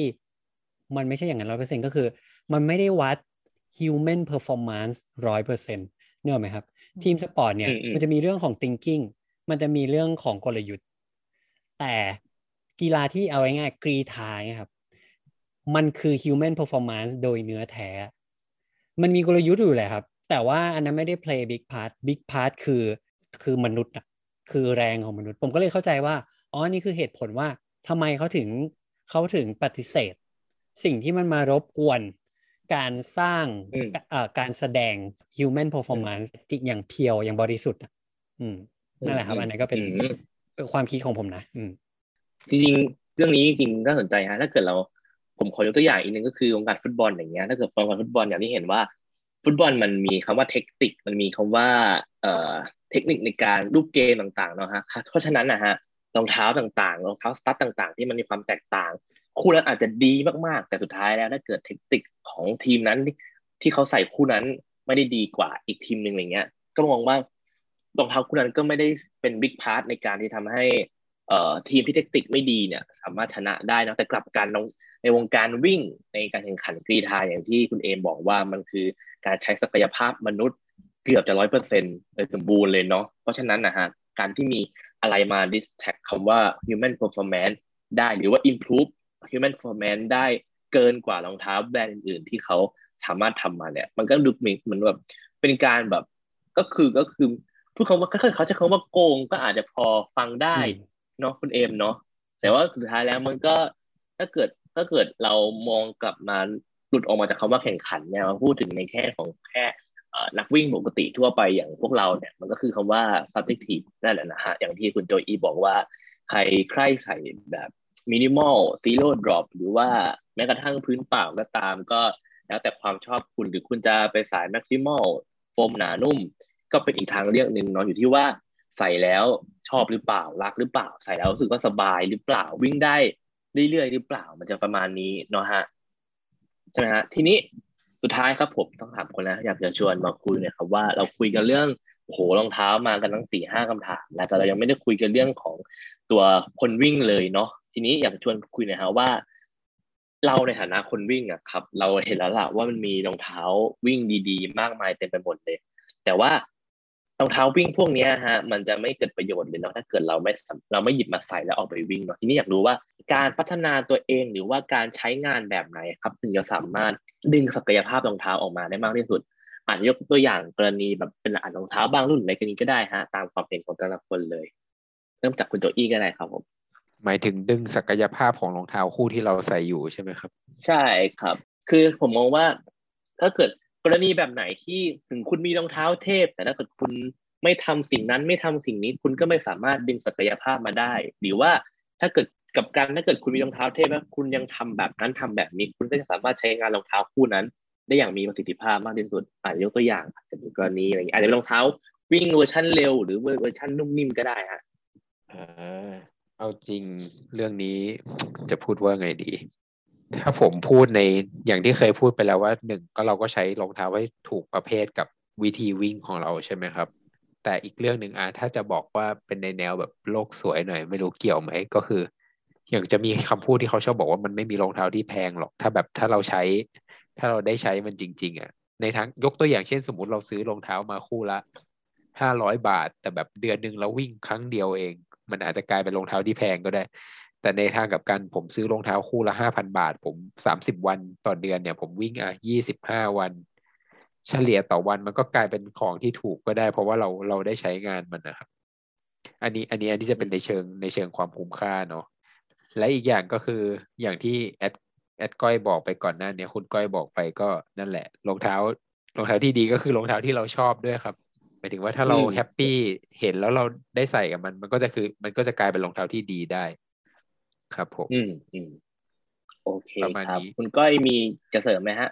มันไม่ใช่อย่างนั้น หนึ่งร้อยเปอร์เซ็นต์ ก็คือมันไม่ได้วัด human performance หนึ่งร้อยเปอร์เซ็นต์ เนี่ยหรอมั้ยครับ ทีมสปอร์ตเนี่ยมันจะมีเรื่องของ thinking มันจะมีเรื่องของกลยุทธ์แต่กีฬาที่เอาง่ายๆกรีฑาครับมันคือ human performance โดยเนื้อแท้มันมีกลยุทธ์อยู่แหละครับแต่ว่าอันนั้นไม่ได้ play big part big part คือคือมนุษย์นะคือแรงของมนุษย์ผมก็เลยเข้าใจว่าอ๋อนี่คือเหตุผลว่าทำไมเขาถึงเขาถึงปฏิเสธสิ่งที่มันมารบกวนการสร้างการแสดง human performance อย่างเพียวอย่างบริสุทธิ์นั่นแหละครับอันนั้นก็เป็นความคิดของผมนะจริงๆเรื่องนี้จริงๆน่าสนใจฮะถ้าเกิดเราผมขอยกตัวอย่างอีกนึงก็คือวงการฟุตบอลอย่างเงี้ยถ้าเกิดวงการฟุตบอลอย่างที่เห็นว่าฟุตบอลมันมีคำว่าเทคนิคมันมีคำว่าเอ่อเทคนิคในการรูปเกมต่างๆเนาะฮะเพราะฉะนั้นนะฮะรองเท้าต่างๆรองเท้าสตั๊ดต่างๆที่มันมีความแตกต่างคู่นั้นอาจจะดีมากๆแต่สุดท้ายแล้วถ้าเกิดเทคนิคของทีมนั้นที่เขาใส่คู่นั้นไม่ได้ดีกว่าอีกทีมนึงอะไรเงี้ยก็มองว่ารองเท้าคู่นั้นก็ไม่ได้เป็นบิ๊กพาร์ทในการที่ทำให้เอ่อทีมที่เทคนิคไม่ดีเนี่ยสามารถชนะได้นะแต่กลับกันในวงการวิ่งในการแข่งขันกรีฑาอย่างที่คุณเอมบอกว่ามันคือการใช้ศักยภาพมนุษย์เกือบจะ หนึ่งร้อยเปอร์เซ็นต์ เลยสมบูรณ์เลยเนาะเพราะฉะนั้นนะฮะการที่มีอะไรมา distract คำว่า human performance ได้หรือว่า improve human performance ได้เกินกว่ารองเท้าแบรนด์อื่นๆที่เขาสามารถทำมาเนี่ยมันก็ดูเหมือนแบบเป็นการแบบก็คือก็คือพูดคำว่าเขาจะคำว่าโกงก็อาจจะพอฟังได้เนาะคุณเอมเนาะแต่ว่าสุดท้ายแล้วมันก็ถ้าเกิดถ้าเกิดเรามองกลับมาหลุดออกมาจากคำว่าแข่งขันเนี่ยมาพูดถึงในแค่ของแค่นักวิ่งปกติทั่วไปอย่างพวกเราเนี่ยมันก็คือคำว่า subjective นั่นแหละนะฮะอย่างที่คุณโจอีบอกว่าใครใครใส่แบบ minimal zero drop หรือว่าแม้กระทั่งพื้นเปล่าก็ตามก็แล้วแต่ความชอบคุณหรือคุณจะไปสาย maximal โฟมหนานุ่มก็เป็นอีกทางเลือกนึงเนาะอยู่ที่ว่าใส่แล้วชอบหรือเปล่ารักหรือเปล่าใส่แล้วรู้สึกว่าสบายหรือเปล่าวิ่งได้เรื่อยๆหรือเปล่ามันจะประมาณนี้เนาะฮะใช่ไหมฮะทีนี้สุดท้ายครับผมต้องถามคนนะอยากจะชวนมาคุยเนี่ยครับว่าเราคุยกันเรื่องโหรองเท้ามากันทั้ง สี่ถึงห้า คำถามแล้วแต่เรายังไม่ได้คุยกันเรื่องของตัวคนวิ่งเลยเนาะทีนี้อยากชวนคุยหน่อยฮะว่าเราในฐานะคนวิ่งอ่ะครับเราเห็นแล้วล่ะว่ามันมีรองเท้าวิ่งดีๆมากมายเต็มไปหมดเลยแต่ว่ารองเท้าวิ่งพวกนี้ฮะมันจะไม่เกิดประโยชน์เลยเนาะถ้าเกิดเราไม่เราไม่หยิบมาใส่แล้วออกไปวิ่งเนาะทีนี้อยากรู้ว่าการพัฒนาตัวเองหรือว่าการใช้งานแบบไหนครับถึงจะสามารถดึงศักยภาพรองเท้าออกมาได้มากที่สุดอาจจะยกตัวอย่างกรณีแบบเป็นรองเท้าบางรุ่นอะไรกันนี้ก็ได้ฮะตามความเป็นของแต่ละคนเลยเริ่มจากคุณโจอี้ก็ได้ครับผมหมายถึงดึงศักยภาพของรองเท้าคู่ที่เราใส่อยู่ใช่ไหมครับใช่ครับคือผมมองว่าถ้าเกิดกรณีแบบไหนที่ถึงคุณมีรองเท้าเทพแต่ถ้าเกิดคุณไม่ทำสิ่งนั้นไม่ทำสิ่งนี้คุณก็ไม่สามารถดึงศักยภาพมาได้หรือว่าถ้าเกิดกับการถ้าเกิดคุณมีรองเท้าเทพแล้วคุณยังทำแบบนั้นทำแบบนี้คุณก็จะสามารถใช้งานรองเท้าคู่นั้นได้อย่างมีประสิทธิภาพมากที่สุดอาจจะยกตัวอย่างอาจจะเป็นกรณีอะไรอย่างนี้อาจจะเป็นรองเท้าวิ่งเวอร์ชันเร็วหรือเวอร์ชันนุ่มนิ่มก็ได้ฮะเออเอาจริงเรื่องนี้จะพูดว่าไงดีถ้าผมพูดในอย่างที่เคยพูดไปแล้วว่าหนึ่งก็เราก็ใช้รองเท้าให้ถูกประเภทกับวิธีวิ่งของเราใช่ไหมครับแต่อีกเรื่องหนึ่งอ่ะถ้าจะบอกว่าเป็นในแนวแบบโลกสวยหน่อยไม่รู้เกี่ยวไหมก็คืออย่างจะมีคำพูดที่เขาชอบบอกว่ามันไม่มีรองเท้าที่แพงหรอกถ้าแบบถ้าเราใช้ถ้าเราได้ใช้มันจริงๆอ่ะในทั้งยกตัวอย่างเช่นสมมติเราซื้อรองเท้ามาคู่ละห้าร้อยบาทแต่แบบเดือนนึงเราวิ่งครั้งเดียวเองมันอาจจะกลายเป็นรองเท้าที่แพงก็ได้แต่ในทางกับกันผมซื้อรองเท้าคู่ละ ห้าพัน บาทผมสามสิบวันต่อเดือนเนี่ยผมวิ่งอ่ะยี่สิบห้าวันเฉลี่ยต่อวันมันก็กลายเป็นของที่ถูกก็ได้เพราะว่าเราเราได้ใช้งานมันนะครับอันนี้อันนี้อันนี้จะเป็นในเชิงในเชิงความคุ้มค่าเนาะและอีกอย่างก็คืออย่างที่แอดแอดก้อยบอกไปก่อนหน้าเนี่ยคุณก้อยบอกไปก็นั่นแหละรองเท้ารองเท้าที่ดีก็คือรองเท้าที่เราชอบด้วยครับหมายถึงว่าถ้าเราแฮปปี้เห็นแล้วเราได้ใส่กับมันมันก็จะคือมันก็จะกลายเป็นรองเท้าที่ดีได้ครับผมอืมอืมโอเคครับคุณก้อยมีจะเสริมไหมฮะ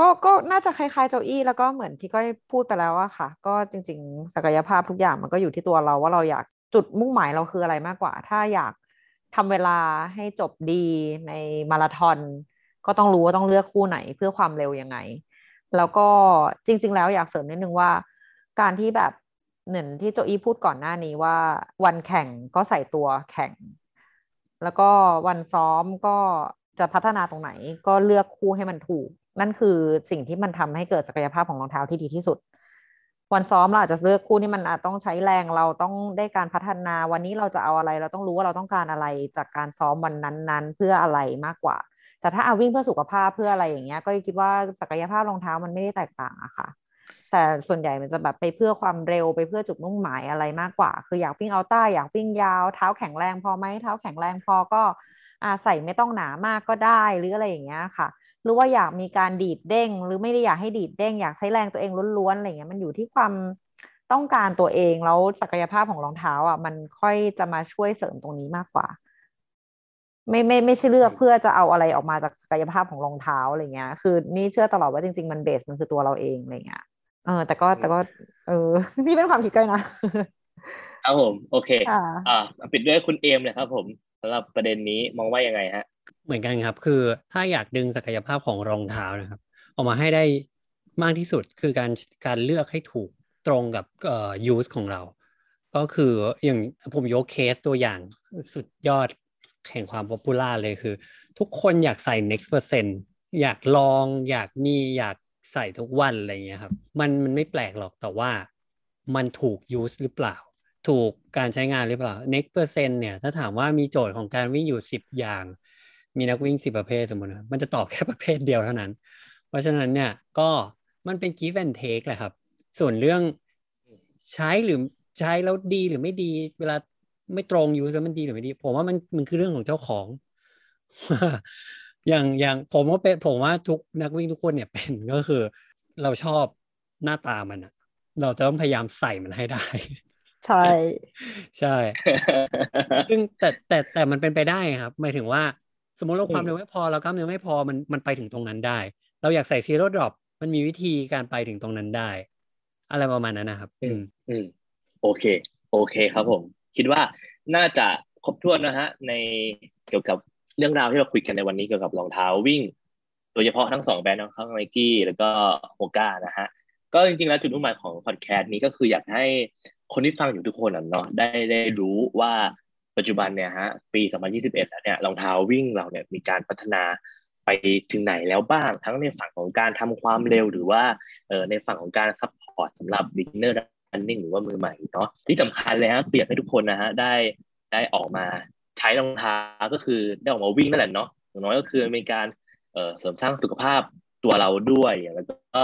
ก็ก็น่าจะคล้ายๆเจ้าอี้แล้วก็เหมือนที่ก้อยพูดไปแล้วอะค่ะก็จริงๆศักยภาพทุกอย่างมันก็อยู่ที่ตัวเราว่าเราอยากจุดมุ่งหมายเราคืออะไรมากกว่าถ้าอยากทำเวลาให้จบดีในมาราธอนก็ต้องรู้ว่าต้องเลือกคู่ไหนเพื่อความเร็วยังไงแล้วก็จริงๆแล้วอยากเสริมนิดนึงว่าการที่แบบเหมือนที่เจ้าอี้พูดก่อนหน้านี้ว่าวันแข่งก็ใส่ตัวแข่งแล้วก็วันซ้อมก็จะพัฒนาตรงไหนก็เลือกคู่ให้มันถูกนั่นคือสิ่งที่มันทำให้เกิดศักยภาพของรองเท้าที่ดีที่สุด วันซ้อมเราอาจจะเลือกคู่ที่มันอาจต้องใช้แรงเราต้องได้การพัฒนาวันนี้เราจะเอาอะไรเราต้องรู้ว่าเราต้องการอะไรจากการซ้อมวันนั้นๆเพื่ออะไรมากกว่าแต่ถ้าเอาวิ่งเพื่อสุขภาพเพื่ออะไรอย่างเงี้ยก็คิดว่าศักยภาพรองเท้ามันไม่ได้แตกต่างอะค่ะแต่ส่วนใหญ่มันจะแบบไปเพื่อความเร็วไปเพื่อจุดมุ่งหมายอะไรมากกว่าคืออยากวิ่งอัลต้าอยากวิ่งยาวเท้าแข็งแรงพอไหมเท้าแข็งแรงพอก็ใส่ไม่ต้องหนามากก็ได้หรืออะไรอย่างเงี้ยค่ะหรือว่าอยากมีการดีดเด้งหรือไม่ได้อยากให้ดีดเด้งอยากใช้แรงตัวเองล้วนๆอะไรเงี้ยมันอยู่ที่ความต้องการตัวเองแล้วศักยภาพของรองเท้าอ่ะมันค่อยจะมาช่วยเสริมตรงนี้มากกว่าไม่ไม่ไม่ใช่เลือกเพื่อจะเอาอะไรออกมาจากศักยภาพของรองเท้าอะไรเงี้ยคือนี่เชื่อตลอดว่าจริงๆมันเบสมันคือตัวเราเองอะไรเงี้ยเออแต่ก็แต่ก็เออนี่เป็นความคิดก้อยนะครับผมโอเคอ่าปิดด้วยคุณเอมเลยครับผมสำหรับประเด็นนี้มองว่ายังไงฮะเหมือนกันครับคือถ้าอยากดึงศักยภาพของรองเท้านะครับออกมาให้ได้มากที่สุดคือการการเลือกให้ถูกตรงกับเอ่อ use ของเราก็คืออย่างผมยกเคสตัวอย่างสุดยอดแห่งความป๊อปปูล่าเลยคือทุกคนอยากใส่ Next Percent อยากลองอยากมีอยากใส่ทุกวันอะไรเงี้ยครับมันมันไม่แปลกหรอกแต่ว่ามันถูก use หรือเปล่าถูกการใช้งานหรือเปล่า Next Percent เนี่ยถ้าถามว่ามีโจทย์ของการวิ่งอยู่สิบอย่างมีนักวิ่งสิบประเภทสมมุตินะมันจะตอบแค่ประเภทเดียวเท่านั้นเพราะฉะนั้นเนี่ยก็มันเป็น give and take แหละครับส่วนเรื่องใช้หรือใช้แล้วดีหรือไม่ดีเวลาไม่ตรงอยู่แล้วมันดีหรือไม่ดีผมว่ามันมันคือเรื่องของเจ้าของ อย่างอย่างผมก็เป็นผมว่าทุกนักวิ่งทุกคนเนี่ยเป็นก็คือเราชอบหน้าตามันอะเราจะต้องพยายามใส่มันให้ได้ใช่ใช่ ซึ่งแต่แต่แต่มันเป็นไปได้ครับหมายถึงว่าสมมติเราความเร็วไม่พอเรากล้ามเนื้อไม่พอมันมันไปถึงตรงนั้นได้เราอยากใส่ Zero Drop มันมีวิธีการไปถึงตรงนั้นได้อะไรประมาณนั้นนะครับอืมอืมโอเคโอเคครับผมคิดว่าน่าจะครบถ้วนนะฮะในเกี่ยวกับเรื่องราวที่เราคุยกันในวันนี้เกี่ยวกับรองเท้าวิ่งโดยเฉพาะทั้งสองแบรนด์ทั้ง Nike แล้วก็ Hoka นะฮะก็จริงๆแล้วจุดมุ่งหมายของพอดแคสต์นี้ก็คืออยากให้คนที่ฟังอยู่ทุกคนเนาะได้ได้รู้ว่าปัจจุบันเนี่ยฮะปีสองพันยี่สิบเอ็ดแล้วเนี่ยรองเท้าวิ่งเราเนี่ยมีการพัฒนาไปถึงไหนแล้วบ้างทั้งในฝั่งของการทำความเร็วหรือว่าเอ่อในฝั่งของการซัพพอร์ตสำหรับ beginner running หรือว่ามือใหม่เนาะที่สำคัญเลยฮะเปลี่ยนให้ทุกคนนะฮะได้ได้ออกมาใช้รองเท้าก็คือได้ออกมาวิ่งนั่นแหละเนาะอย่างน้อยก็คือมีการเอ่อเสริมสร้างสุขภาพตัวเราด้วยแล้วก็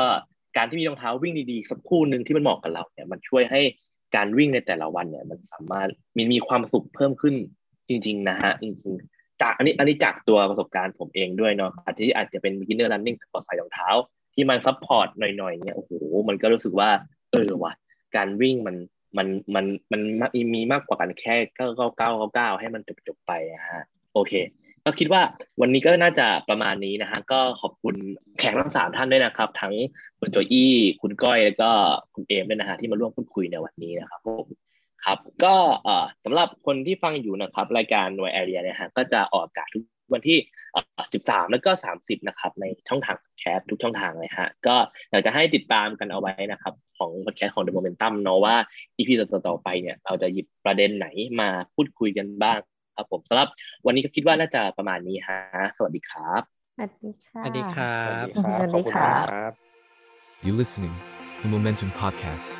การที่มีรองเท้าวิ่งดีๆสักคู่นึงที่มันเหมาะกับเราเนี่ยมันช่วยให้การวิ่งในแต่ละวันเนี่ยมันสามารถมีมีความสุขเพิ่มขึ้นจริงๆนะฮะจริงๆจากอันนี้อันนี้จากตัวประสบการณ์ผมเองด้วยเนาะอาจจะอาจจะเป็น beginner running พอใส่รองเท้าที่มันซัพพอร์ตหน่อยๆเนี่ยโอ้โหมันก็รู้สึกว่าเออว่ะการวิ่งมันมันมันมันมีมากกว่ากันแค่เก้าเก้าเก้าเก้าให้มันจบๆไปนะฮะโอเคก็คิดว่าวันนี้ก็น่าจะประมาณนี้นะฮะก็ขอบคุณแขกทั้งสามท่านด้วยนะครับทั้งคุณโจอี้คุณก้อยแล้วก็คุณเอมด้วยนะฮะที่มาร่วมพูดคุยในวันนี้นะครับผมครับก็เอ่อสำหรับคนที่ฟังอยู่นะครับรายการ NOIR Area เนี่ยฮะก็จะออกอากาศทุกวันที่สิบสามแล้วก็สามสิบนะครับในช่องทางพอดแคสต์ทุกช่องทางเลยฮะก็อยากจะให้ติดตามกันเอาไว้นะครับของพอดแคสต์ของ The Momentum เนาะว่า อี พี ต่อๆไปเนี่ยเราจะหยิบประเด็นไหนมาพูดคุยกันบ้างครับผมสำหรับวันนี้ก็คิดว่าน่าจะประมาณนี้ฮะสวัสดีครับสวัสดีค่ะสวัสดีครับขอบคุณครับ You listening the Momentum Podcast